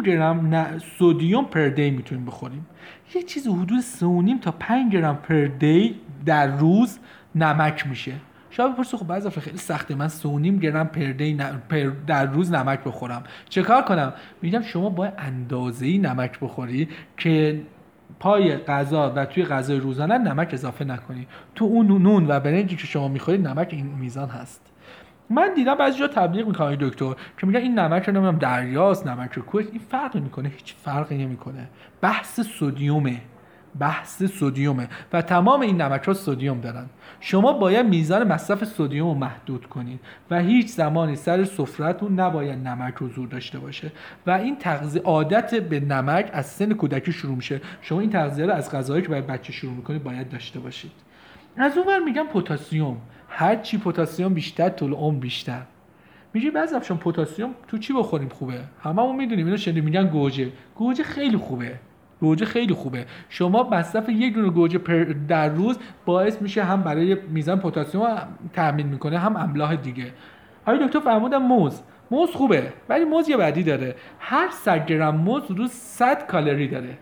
گرم سدیم پر دی میتونیم بخوریم، یه چیزی حدود 3.5 تا 5 گرم پر دی در روز نمک میشه. شما بپرسید خب بعضی وقت خیلی سخته من 3.5 گرم پر دی در روز نمک بخورم، چه کار کنم؟ میگم شما باید اندازه‌ای نمک بخوری که پای غذا و توی غذای روزانه نمک اضافه نکنی. تو اون نون و برنجی که شما میخورید نمک این میزان هست. من دیدم بعضی جا تبلیغ میکنن دکتر که میگن این نمک رو نمیدونم دریاست، نمک رو کوه، این فرق میکنه. هیچ فرقی نمیکنه. بحث سدیمه و تمام این نمک‌ها سدیم دارن. شما باید میزان مصرف سدیم رو محدود کنید و هیچ زمانی سر سفره‌تون نباید نمک حضور داشته باشه. و این تغذیه، عادت به نمک از سن کودکی شروع میشه. شما این تغذیه رو از غذاهایی که برای بچه شروع میکنید باید داشته باشید. از اون ور میگم پتاسیم، هر چی پتاسیم بیشتر طول عمر بیشتر. میگه بزرفشان پتاسیم تو چی بخوریم خوبه؟ هممون میدونیم اینو شنیدیم میگن گوجه. گوجه خیلی خوبه. گوجه خیلی خوبه. شما مصرف یک دونه گوجه در روز باعث میشه هم برای میزان پتاسیم تأمین میکنه هم املاح دیگه. آقای دکتر فرمودن موز خوبه، ولی موز یه بدی داره. هر 100 گرم موز روز 100 کالری داره.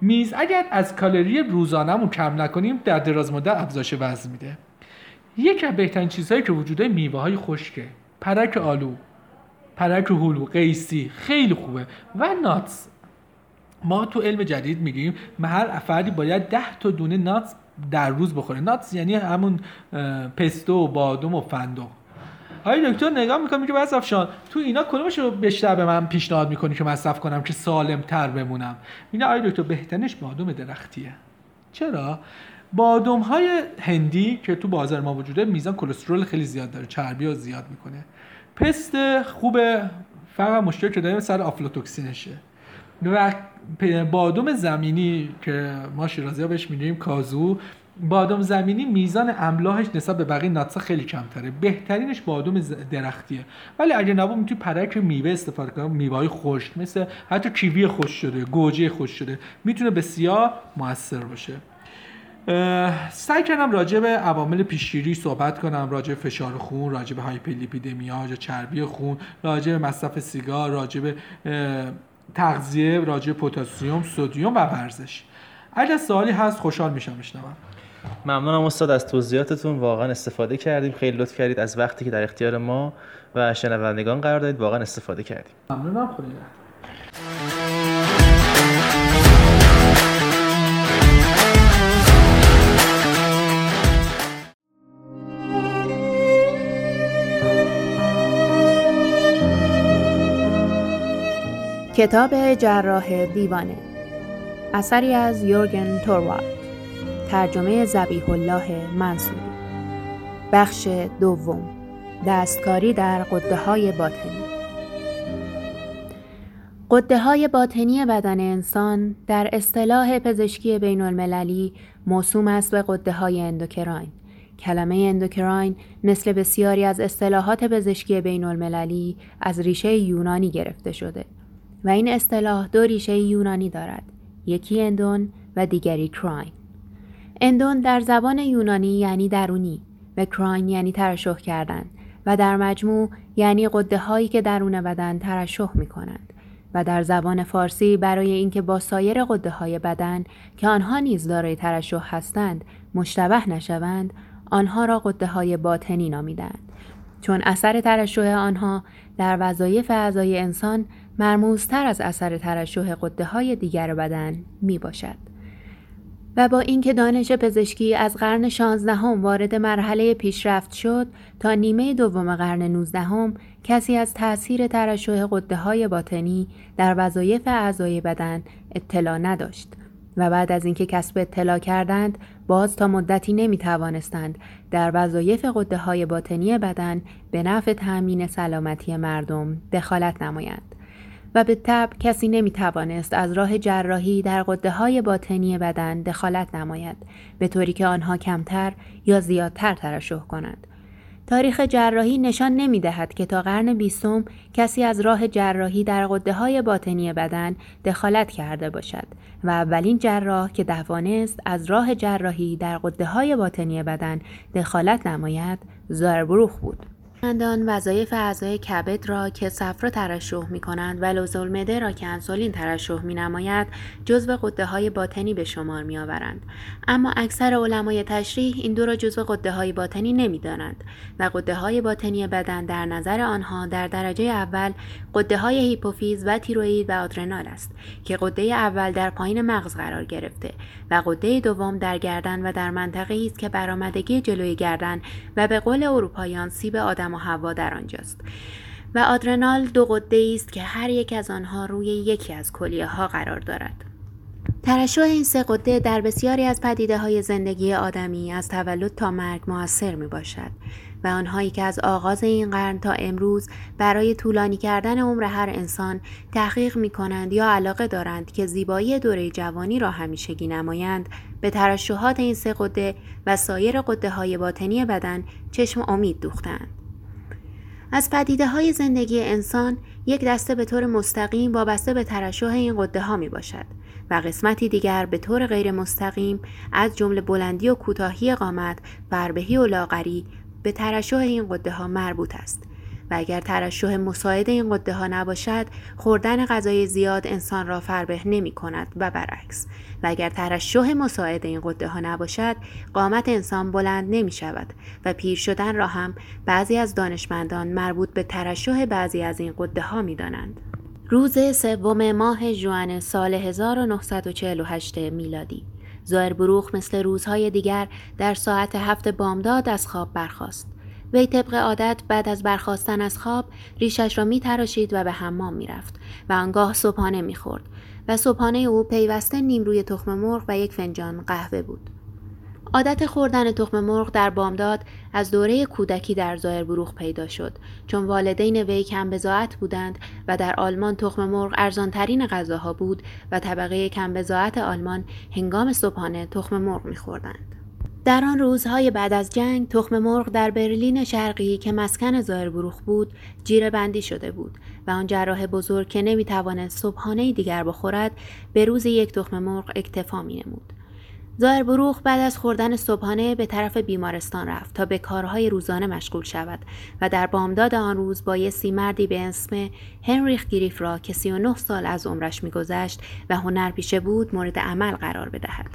میز اگر از کالری روزانه‌مون کم نکنیم در دراز مدت افزایش وزن میده. یکی از بهترین چیزهایی که وجوده میوه‌های خشکه، پرک آلو، پرک هلو، قیسی خیلی خوبه و ناتس. ما تو علم جدید میگیم هر فردی باید 10 تا دونه ناتس در روز بخوره. ناتس یعنی همون پستو و بادام و فندق. آقای دکتر نگاه میکنم میگه بزرفشان تو اینا کدومشو بیشتر به من پیشنهاد میکنی که مصرف کنم که سالم تر بمونم؟ میگه آقای دکتر بهترینش بادام درختیه. چرا؟ بادام های هندی که تو بازار ما وجوده میزان کلسترول خیلی زیاد داره، چربی رو زیاد میکنه. پست خوبه، فقط مشکل که داریم سر آفلاتوکسینشه. و بادام زمینی که ما شیرازی‌ها بهش میگیم کازو، بادام زمینی میزان املاحش نسبت به بقیه ناتسا خیلی کمتره. بهترینش بادام درختیه. ولی اگه نبود میتونی پرک میوه استفاده کنی، میوه‌های خشک مثل حتی کیوی خشک شده، گوجه خشک شده، میتونه بسیار موثر باشه. سعی کردم راجع به عوامل پیشگیری صحبت کنم، راجع به فشار خون، راجع به هایپرلیپیدمیا، راجع به چربی خون، راجع به مصرف سیگار، راجع به تغذیه، راجع به پتاسیم، سدیم و ورزش. اگه سوالی هست خوشحال میشم بشنوم. ممنونم استاد از توضیحاتتون، واقعا استفاده کردیم. خیلی لطف کردید از وقتی که در اختیار ما و شنوندگان قرار دادید، واقعا استفاده کردیم. ممنونم. خیلی کتاب جراح دیوانه، اثری از یورگن توروالد، ترجمه ذبیح الله منصوری. بخش دوم، دستکاری در غده‌های باطنی. غده‌های باطنی بدن انسان در اصطلاح پزشکی بین‌المللی موسوم است به غده‌های اندوکراین. کلمه اندوکراین مثل بسیاری از اصطلاحات پزشکی بین‌المللی از ریشه یونانی گرفته شده و این اصطلاح دو ریشه یونانی دارد، یکی اندون و دیگری کراین. اندون در زبان یونانی یعنی درونی و کراین یعنی ترشح کردن و در مجموع یعنی غده هایی که درون بدن ترشح می کنند و در زبان فارسی برای اینکه با سایر غده های بدن که آنها نیز دارای ترشح هستند مشتبه نشوند، آنها را غده های باطنی نامیدند، چون اثر ترشح آنها در وظایف اعضای انسان مرموزتر از اثر ترشح غده های دیگر بدن می باشد. و با اینکه دانش پزشکی از قرن 16 وارد مرحله پیشرفت شد، تا نیمه دوم قرن 19 کسی از تأثیر ترشح غده‌های باطنی در وظایف اعضای بدن اطلاع نداشت و بعد از اینکه کسب اطلاع کردند باز تا مدتی نمی‌توانستند در وظایف غده‌های باطنی بدن به نفع تأمین سلامتی مردم دخالت نمایند. و به تبع کسی نمیتوانست از راه جراحی در غده‌های باطنی بدن دخالت نماید به طوری که آنها کمتر یا زیادتر ترشح کنند. تاریخ جراحی نشان نمیدهد که تا قرن 20 کسی از راه جراحی در غده‌های باطنی بدن دخالت کرده باشد و اولین جراح که توانست از راه جراحی در غده‌های باطنی بدن دخالت نماید زاربروخ بود. چندان وظایف اعضای کبد را که صفرا ترشح می‌کنند و لوزالمعده را که انسولین ترشح می‌نماید جزو غده‌های باطنی به شمار می‌آورند، اما اکثر علمای تشریح این دو را جزو غده‌های باطنی نمی‌دانند و غده‌های باطنی بدن در نظر آنها در درجه اول غده‌های هیپوفیز و تیروئید و آدرنال است که غده اول در پایین مغز قرار گرفته و غده دوم در گردن و در منطقه‌ای است که برآمدگی جلوی گردن و به قول اروپاییان سیب آدم و هوا در آنجاست و آدرنال دو غده است که هر یک از آنها روی یکی از کلیه ها قرار دارد. ترشح این سه غده در بسیاری از پدیده‌های زندگی آدمی از تولد تا مرگ مؤثر می‌باشد و آنهایی که از آغاز این قرن تا امروز برای طولانی کردن عمر هر انسان تحقیق می‌کنند یا علاقه دارند که زیبایی دوره جوانی را همیشگی نمایند، به ترشحات این سه غده و سایر غده‌های باطنی بدن چشم امید دوختند. از پدیده‌های زندگی انسان یک دسته به طور مستقیم وابسته به ترشح این غده‌ها می‌باشد و قسمتی دیگر به طور غیر مستقیم از جمله بلندی و کوتاهی قامت، فربهی و لاغری به ترشح این غده‌ها مربوط است و اگر ترشح مساعد این غده‌ها نباشد، خوردن غذای زیاد انسان را فربه نمی‌کند و برعکس و اگر ترشح مساعد این غده‌ها نباشد، قامت انسان بلند نمی‌شود و پیر شدن را هم بعضی از دانشمندان مربوط به ترشح بعضی از این غده‌ها می‌دانند. روز سوم ماه ژوئن سال 1948 میلادی، زاربروخ مثل روزهای دیگر در ساعت 7 بامداد از خواب برخاست. وی طبق عادت بعد از برخاستن از خواب ریشش را می‌تراشید و به حمام می‌رفت و آنگاه صبحانه می‌خورد و صبحانه او پیوسته نیمروی تخم مرغ و یک فنجان قهوه بود. عادت خوردن تخم مرغ در بامداد از دوره کودکی در زاربروخ پیدا شد، چون والدین وی کم بضاعت بودند و در آلمان تخم مرغ ارزان‌ترین غذاها بود و طبقه کم بضاعت آلمان هنگام صبحانه تخم مرغ می‌خوردند. در آن روزهای بعد از جنگ، تخم مرغ در برلین شرقی که مسکن زاربروخ بود، جیره بندی شده بود و آن جراح بزرگ که نمی‌توانست صبحانه دیگر بخورد، به روز یک تخم مرغ اکتفا می‌نمود. زاربروخ بعد از خوردن صبحانه به طرف بیمارستان رفت تا به کارهای روزانه مشغول شود و در بامداد آن روز بایستی مردی به اسم هنریخ گریف را که 39 سال از عمرش می‌گذشت و هنرپیشه بود، مورد عمل قرار بدهد.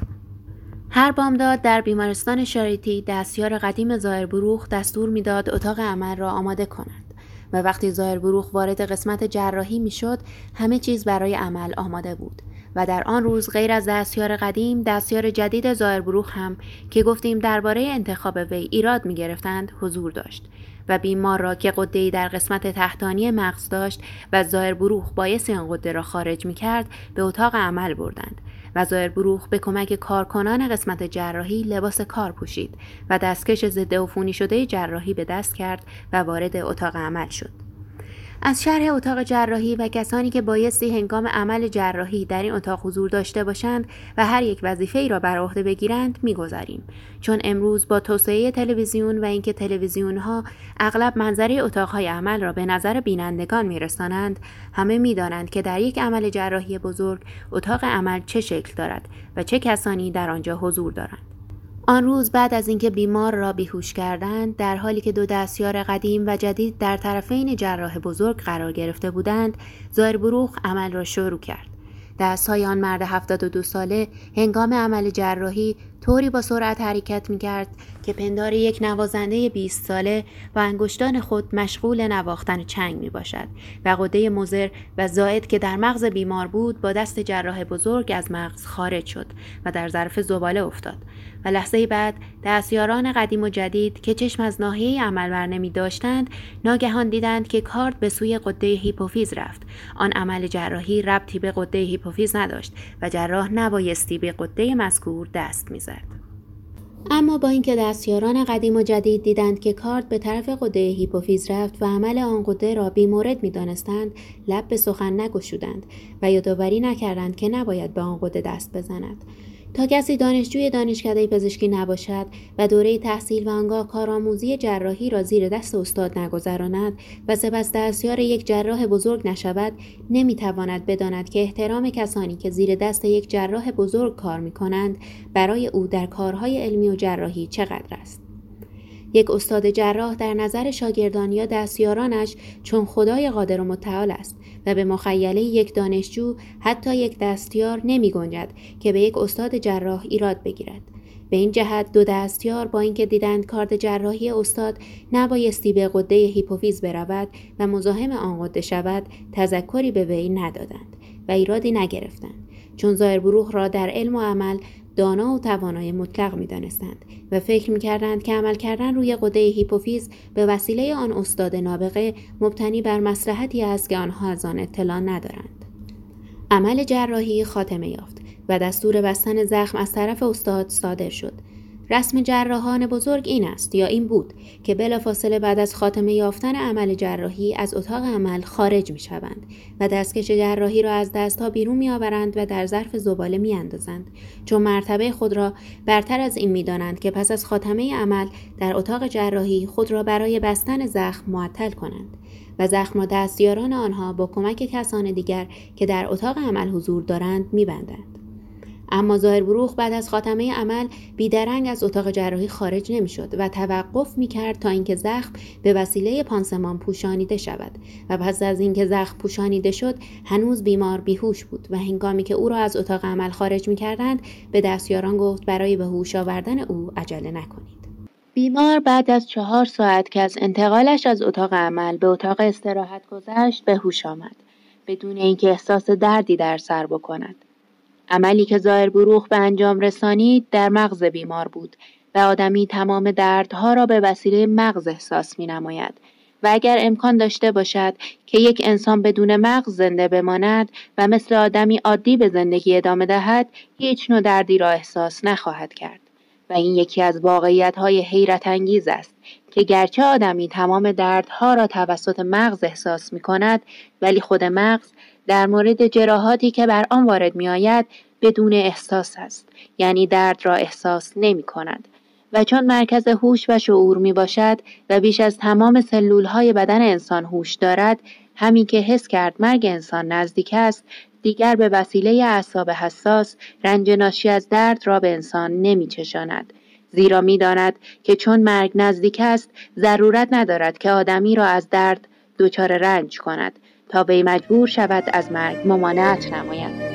هر بامداد در بیمارستان شاریتی دستیار قدیم زاربروخ دستور می‌داد اتاق عمل را آماده کند و وقتی زاربروخ وارد قسمت جراحی می‌شد، همه چیز برای عمل آماده بود و در آن روز غیر از دستیار قدیم، دستیار جدید زاربروخ هم که گفتیم درباره انتخاب وی ایراد می‌گرفتند حضور داشت و بیمار را که غده‌ای در قسمت تحتانی مغز داشت و زاربروخ بایستی آن غده را خارج می‌کرد، به اتاق عمل بردند و زاربروخ به کمک کارکنان قسمت جراحی لباس کار پوشید و دستکش ضد عفونی شده جراحی به دست کرد و وارد اتاق عمل شد. از شرح اتاق جراحی و کسانی که بایستی هنگام عمل جراحی در این اتاق حضور داشته باشند و هر یک وظیفه‌ای را بر عهده بگیرند می‌گذریم، چون امروز با توسعه تلویزیون و اینکه تلویزیون‌ها اغلب منظره اتاق‌های عمل را به نظر بینندگان می‌رسانند، همه می‌دانند که در یک عمل جراحی بزرگ اتاق عمل چه شکل دارد و چه کسانی در آنجا حضور دارند. آن روز بعد از اینکه بیمار را بیهوش کردند، در حالی که دو دستیار قدیم و جدید در طرفین جراح بزرگ قرار گرفته بودند، زاربروخ عمل را شروع کرد. دست‌های آن مرد 72 ساله هنگام عمل جراحی طوری با سرعت حرکت می‌کرد که پندار یک نوازنده 20 ساله و انگشتان خود مشغول نواختن چنگ می‌باشد و غده مضر و زائد که در مغز بیمار بود با دست جراح بزرگ از مغز خارج شد و در ظرف زباله افتاد و لحظه بعد دستیاران قدیم و جدید که چشم از ناحیه عمل برنمی‌داشتند ناگهان دیدند که کارد به سوی غده هیپوفیز رفت. آن عمل جراحی ربطی به غده هیپوفیز نداشت و جراح نبایستی به غده مذکور دست می‌زد. اما با اینکه دستیاران قدیم و جدید دیدند که کارد به طرف غده هیپوفیز رفت و عمل آن غده را بیمورد می‌دانستند، لب به سخن نگشودند و یادآوری نکردند که نباید به آن غده دست بزنند. تا کسی دانشجوی دانشکده پزشکی نباشد و دوره تحصیل و آنگاه کارآموزی جراحی را زیر دست استاد نگذراند و سپس دستیار یک جراح بزرگ نشود، نمیتواند بداند که احترام کسانی که زیر دست یک جراح بزرگ کار میکنند برای او در کارهای علمی و جراحی چقدر است. یک استاد جراح در نظر شاگردان یا دستیارانش چون خدای قادر و متعال است و به مخیله یک دانشجو حتی یک دستیار نمی گنجد که به یک استاد جراح ایراد بگیرد. به این جهت دو دستیار با اینکه دیدند کارد جراحی استاد نبایستی به غده هیپوفیز برود و مزاحم آن غده شود، تذکری به وی ندادند و ایرادی نگرفتند، چون زاربروخ را در علم و عمل دانا و توانای مطلق می دانستند و فکر می کردند که عمل کردن روی غده هیپوفیز به وسیله آن استاد نابغه مبتنی بر مصلحتی است که آنها از آن اطلاع ندارند. عمل جراحی خاتمه یافت و دستور بستن زخم از طرف استاد صادر شد. رسم جراحان بزرگ این است یا این بود که بلافاصله بعد از خاتمه یافتن عمل جراحی از اتاق عمل خارج می شوند و دستکش جراحی را از دستها بیرون می آورند و در ظرف زباله می اندازند، چون مرتبه خود را برتر از این می دانند که پس از خاتمه عمل در اتاق جراحی خود را برای بستن زخم معطل کنند و زخم را دستیاران آنها با کمک کسان دیگر که در اتاق عمل حضور دارند می بندند. اما زاربروخ بعد از خاتمه عمل بیدرنگ از اتاق جراحی خارج نمیشد و توقف میکرد تا اینکه زخم به وسیله پانسمان پوشانیده شود و پس از اینکه زخم پوشانیده شد هنوز بیمار بیهوش بود و هنگامی که او را از اتاق عمل خارج میکردند به دستیاران گفت برای به هوش آوردن او عجله نکنید. بیمار بعد از 4 ساعت که از انتقالش از اتاق عمل به اتاق استراحت گذشت به هوش آمد بدون اینکه احساس دردی در سر بکند. عملی که زاربروخ به انجام رسانید در مغز بیمار بود و آدمی تمام دردها را به وسیله مغز احساس می نماید و اگر امکان داشته باشد که یک انسان بدون مغز زنده بماند و مثل آدمی عادی به زندگی ادامه دهد هیچ نوع دردی را احساس نخواهد کرد و این یکی از واقعیت‌های حیرت انگیز است که گرچه آدمی تمام دردها را توسط مغز احساس می کند ولی خود مغز در مورد جراحاتی که بر آن وارد می آید بدون احساس است، یعنی درد را احساس نمی کند و چون مرکز هوش و شعور می باشد و بیش از تمام سلول های بدن انسان هوش دارد، همین که حس کرد مرگ انسان نزدیک است دیگر به وسیله اعصاب حساس رنج ناشی از درد را به انسان نمی چشاند، زیرا می داند که چون مرگ نزدیک است ضرورت ندارد که آدمی را از درد دچار رنج کند تا به مجبور شود از مرگ ممانعت نماید.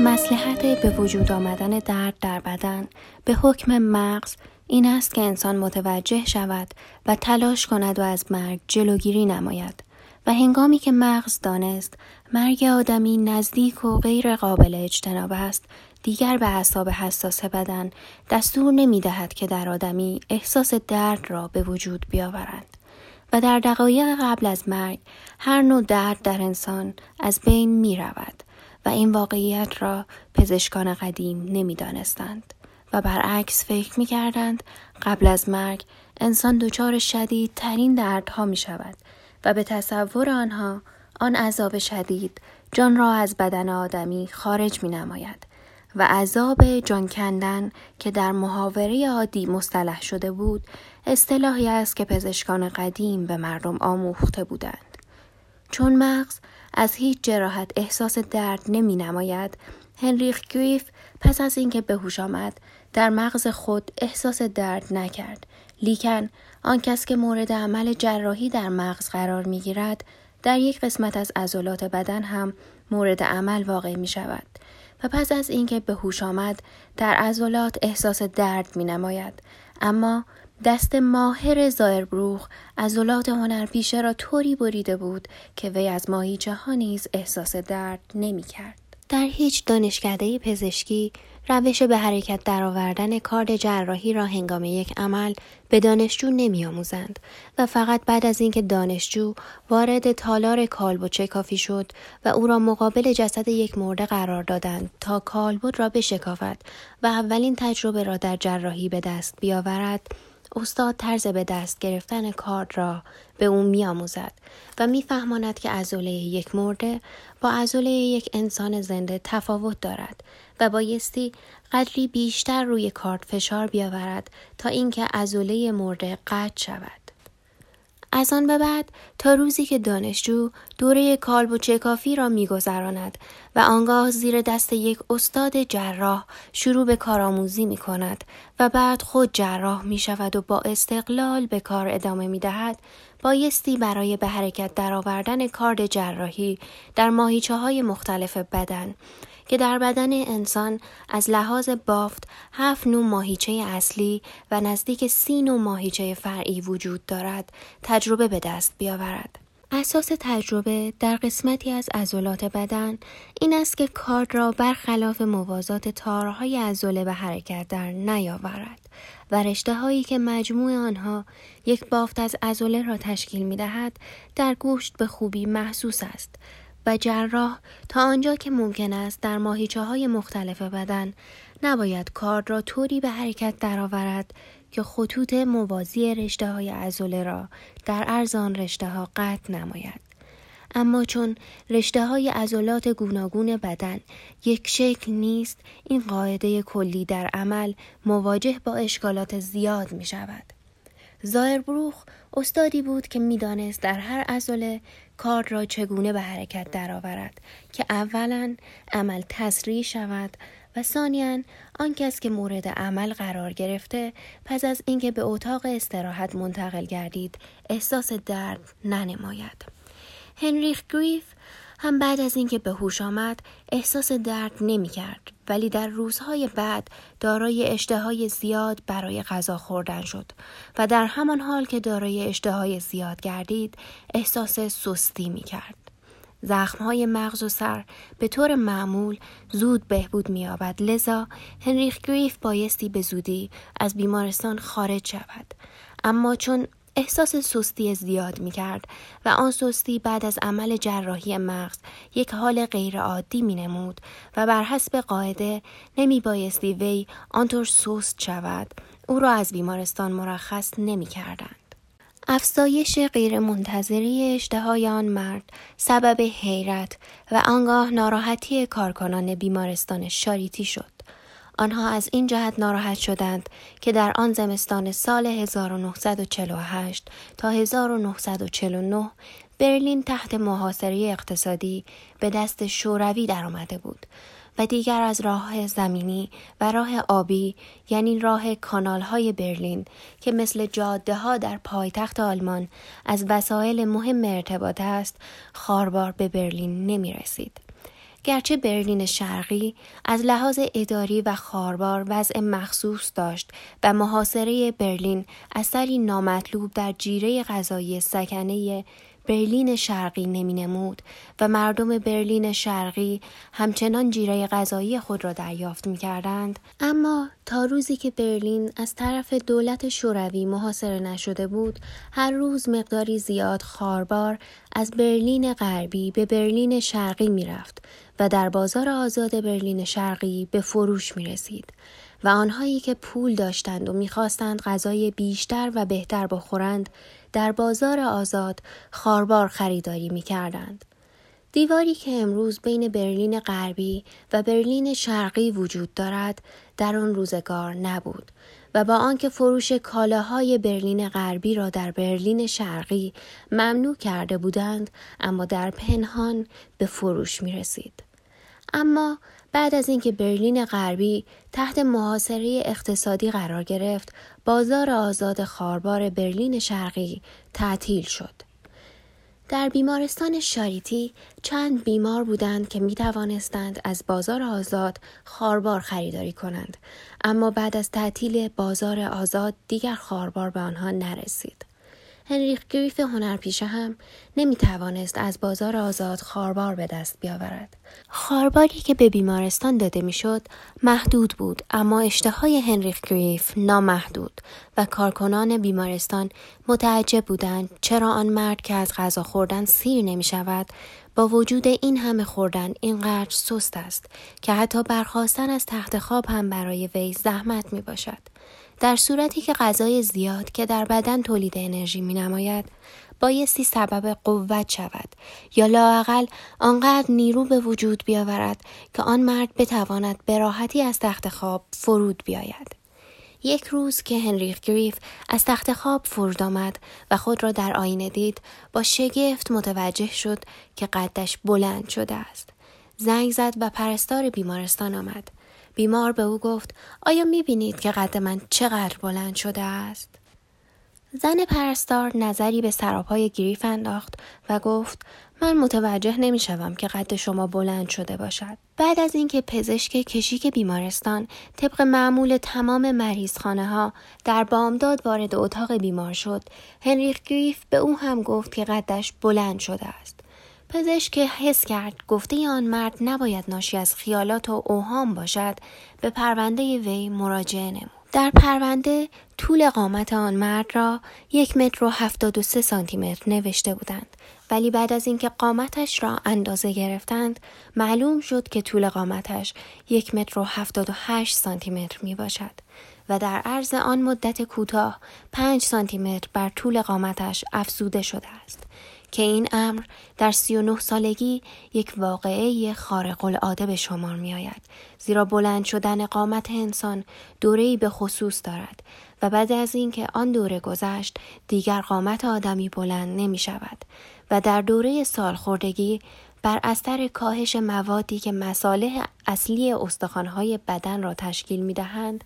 مصلحت به وجود آمدن درد در بدن به حکم مغز این است که انسان متوجه شود و تلاش کند و از مرگ جلوگیری نماید و هنگامی که مغز دانست مرگ آدمی نزدیک و غیر قابل اجتناب است دیگر به اعصاب حساس بدن دستور نمی دهد که در آدمی احساس درد را به وجود بیاورند و در دقایق قبل از مرگ هر نوع درد در انسان از بین می رود و این واقعیت را پزشکان قدیم نمی دانستند و برعکس فکر می کردند قبل از مرگ انسان دچار شدید ترین دردها می شود و به تصور آنها آن عذاب شدید جان را از بدن آدمی خارج می نماید و عذاب جان کندن که در محاوره عادی مصطلح شده بود اصطلاحی است که پزشکان قدیم به مردم آموخته بودند. چون مغز از هیچ جراحت احساس درد نمی نماید، هنریخ گریف پس از اینکه به هوش آمد در مغز خود احساس درد نکرد، لیکن آن کس که مورد عمل جراحی در مغز قرار می گیرد در یک قسمت از عضلات بدن هم مورد عمل واقع می شود و پس از اینکه به هوش آمد در عضلات احساس درد می نماید. اما دست ماهر زاربروخ عضلات هنرپیشه را طوری بریده بود که وی از ماهیچه ها نیز احساس درد نمی کرد. در هیچ دانشکده پزشکی روش به حرکت درآوردن کارد جراحی را هنگام یک عمل به دانشجو نمی آموزند و فقط بعد از اینکه دانشجو وارد تالار کالبدچه کافی شد و او را مقابل جسد یک مرده قرار دادند تا کالبد را بشکافد و اولین تجربه را در جراحی به دست بیاورد، استاد طرز به دست گرفتن کارد را به او می‌آموزد و می‌فهماند که عضله یک مرده با عضله یک انسان زنده تفاوت دارد و بایستی قدری بیشتر روی کارد فشار بیاورد تا اینکه عضله مرده قطع شود. از آن به بعد تا روزی که دانشجو دوره کالبدچه کافی را می‌گذراند و آنگاه زیر دست یک استاد جراح شروع به کارآموزی می‌کند و بعد خود جراح می‌شود و با استقلال به کار ادامه می‌دهد، بایستی برای به حرکت درآوردن کارد جراحی در ماهیچه‌های مختلف بدن که در بدن انسان از لحاظ بافت 7 نوع ماهیچه اصلی و نزدیک 30 نوع ماهیچه فرعی وجود دارد، تجربه به دست بیاورد. اساس تجربه در قسمتی از عضلات بدن این است که کارد را برخلاف موازات تارهای عضله به حرکت در نیاورد و رشته‌هایی که مجموع آنها یک بافت از عضله را تشکیل می‌دهد در گوشت به خوبی محسوس است و جراح تا آنجا که ممکن است در ماهیچه‌های مختلف بدن نباید کارد را طوری به حرکت درآورد که خطوط موازی رشته‌های عضله را در عرض آن رشته‌ها قطع نماید. اما چون رشته‌های عضلات گوناگون بدن یک شکل نیست، این قاعده کلی در عمل مواجه با اشکالات زیاد می‌شود. زایربروخ استادی بود که می‌دانست در هر عضله کار را چگونه به حرکت درآورد که اولاً عمل تسریع شود و ثانیاً آن کس که مورد عمل قرار گرفته پس از اینکه به اتاق استراحت منتقل گردید احساس درد ننماید. هنریخ گریف هم بعد از اینکه به هوش آمد احساس درد نمی کرد، ولی در روزهای بعد دارای اشتهای زیاد برای غذا خوردن شد و در همان حال که دارای اشتهای زیاد گردید احساس سستی می کرد. زخم‌های مغز و سر به طور معمول زود بهبود می‌یابد، لذا هنریخ گریف بایستی به زودی از بیمارستان خارج شود. اما چون احساس سستی زیاد می‌کرد و آن سستی بعد از عمل جراحی مغز یک حال غیرعادی می‌نمود و بر حسب قاعده نمی‌بایستی وی آنطور سست شود، او را از بیمارستان مرخص نمی‌کردند. افزایش غیرمنتظره اشتهای آن مرد سبب حیرت و آنگاه ناراحتی کارکنان بیمارستان شاریتی شد. آنها از این جهت ناراحت شدند که در آن زمستان سال 1948 تا 1949 برلین تحت محاصره اقتصادی به دست شوروی درآمده بود و دیگر از راه زمینی و راه آبی، یعنی راه کانال‌های برلین که مثل جاده‌ها در پایتخت آلمان از وسایل مهم ارتباط است، خاربار به برلین نمی‌رسید. گرچه برلین شرقی از لحاظ اداری و خاربار وضع مخصوص داشت و محاصره برلین اثری نامطلوب در جیره غذایی سکنه برلین شرقی نمینمود و مردم برلین شرقی همچنان جیره غذایی خود را دریافت می‌کردند، اما تا روزی که برلین از طرف دولت شوروی محاصره نشده بود، هر روز مقداری زیاد خاربار از برلین غربی به برلین شرقی می‌رفت و در بازار آزاد برلین شرقی به فروش می‌رسید. و آنهایی که پول داشتند و می‌خواستند غذای بیشتر و بهتر بخورند در بازار آزاد خاربار خریداری می‌کردند. دیواری که امروز بین برلین غربی و برلین شرقی وجود دارد در آن روزگار نبود و با آنکه فروش کالاهای برلین غربی را در برلین شرقی ممنوع کرده بودند، اما در پنهان به فروش می‌رسید. اما بعد از اینکه برلین غربی تحت محاصره اقتصادی قرار گرفت، بازار آزاد خاربار برلین شرقی تعطیل شد. در بیمارستان شاریتی چند بیمار بودند که می توانستند از بازار آزاد خاربار خریداری کنند، اما بعد از تعطیل بازار آزاد دیگر خاربار به آنها نرسید. هنریخ گریف هنرپیشه هم نمیتوانست از بازار آزاد خاربار به دست بیاورد. خارباری که به بیمارستان داده میشد محدود بود، اما اشتهای هنریخ گریف نامحدود و کارکنان بیمارستان متعجب بودند چرا آن مرد که از غذا خوردن سیر نمی شود با وجود این همه خوردن اینقدر سست است که حتی برخاستن از تخت خواب هم برای وی زحمت می باشد. در صورتی که غذای زیاد که در بدن تولید انرژی می‌نماید بایستی سبب قوت شود یا لااقل آنقدر نیرو به وجود بیاورد که آن مرد بتواند به راحتی از تخت خواب فرود بیاید. یک روز که هنریخ گریف از تخت خواب فرود آمد و خود را در آینه دید، با شگفت متوجه شد که قدش بلند شده است. زنگ زد و پرستار بیمارستان آمد. بیمار به او گفت آیا می‌بینید که قد من چقدر بلند شده است؟ زن پرستار نظری به سراپای گریف انداخت و گفت من متوجه نمی‌شوم که قد شما بلند شده باشد. بعد از اینکه پزشک کشیک بیمارستان طبق معمول تمام مریضخانه‌ها در بامداد وارد اتاق بیمار شد، هنریخ گریف به او هم گفت که قدش بلند شده است. پزشک که حس کرد گفته آن مرد نباید ناشی از خیالات و اوهام باشد، به پرونده وی مراجعه نمود. در پرونده طول قامت آن مرد را 1 متر و 73 سانتی متر نوشته بودند، ولی بعد از اینکه قامتش را اندازه گرفتند معلوم شد که طول قامتش 1 متر و 78 سانتی متر می باشد و در عرض آن مدت کوتاه 5 سانتی متر بر طول قامتش افزوده شده است که این امر در 39 سالگی یک واقعه خارق العاده به شمار می آید، زیرا بلند شدن قامت انسان دوره‌ای به خصوص دارد و بعد از اینکه آن دوره گذشت دیگر قامت آدمی بلند نمی شود و در دوره سالخوردگی بر اثر کاهش موادی که مصالح اصلی استخوان‌های بدن را تشکیل می دهند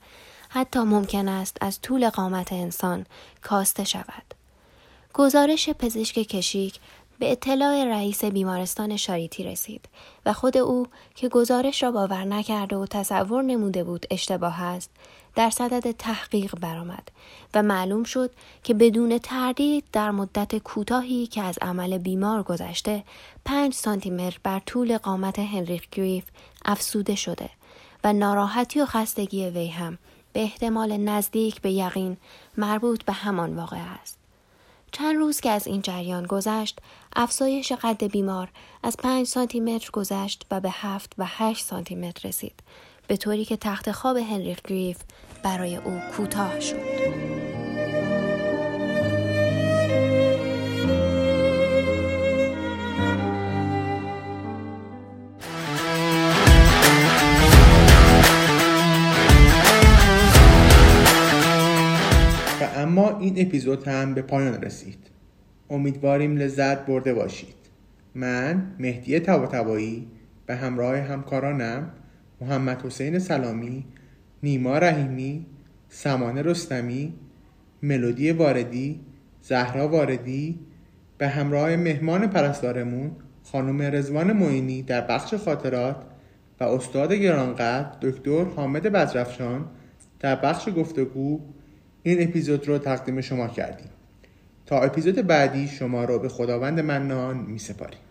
حتی ممکن است از طول قامت انسان کاسته شود. گزارش پزشک کشیک به اطلاع رئیس بیمارستان شاریتی رسید و خود او که گزارش را باور نکرده و تصور نموده بود اشتباه است، در صدد تحقیق برآمد و معلوم شد که بدون تردید در مدت کوتاهی که از عمل بیمار گذشته 5 سانتی متر بر طول قامت هنریک گریف افسوده شده و ناراحتی و خستگی وی هم به احتمال نزدیک به یقین مربوط به همان واقعه است. چند روز که از این جریان گذشت، افزایش قد بیمار از 5 سانتی متر گذشت و به 7 و 8 سانتی متر رسید، به طوری که تخت خواب هنریک گریف برای او کوتاه شد. اما این اپیزود هم به پایان رسید. امیدواریم لذت برده باشید. من مهدی طباطبایی به همراه همکارانم محمد حسین سلامی، نیما رحیمی، سمانه رستمی، ملودی واردی، زهرا واردی به همراه مهمان پرستارمون خانم رضوان معینی در بخش خاطرات و استاد گرانقدر دکتر حامد بزرفشان در بخش گفتگو این اپیزود رو تقدیم شما کردیم. تا اپیزود بعدی شما رو به خداوند منان می‌سپاریم.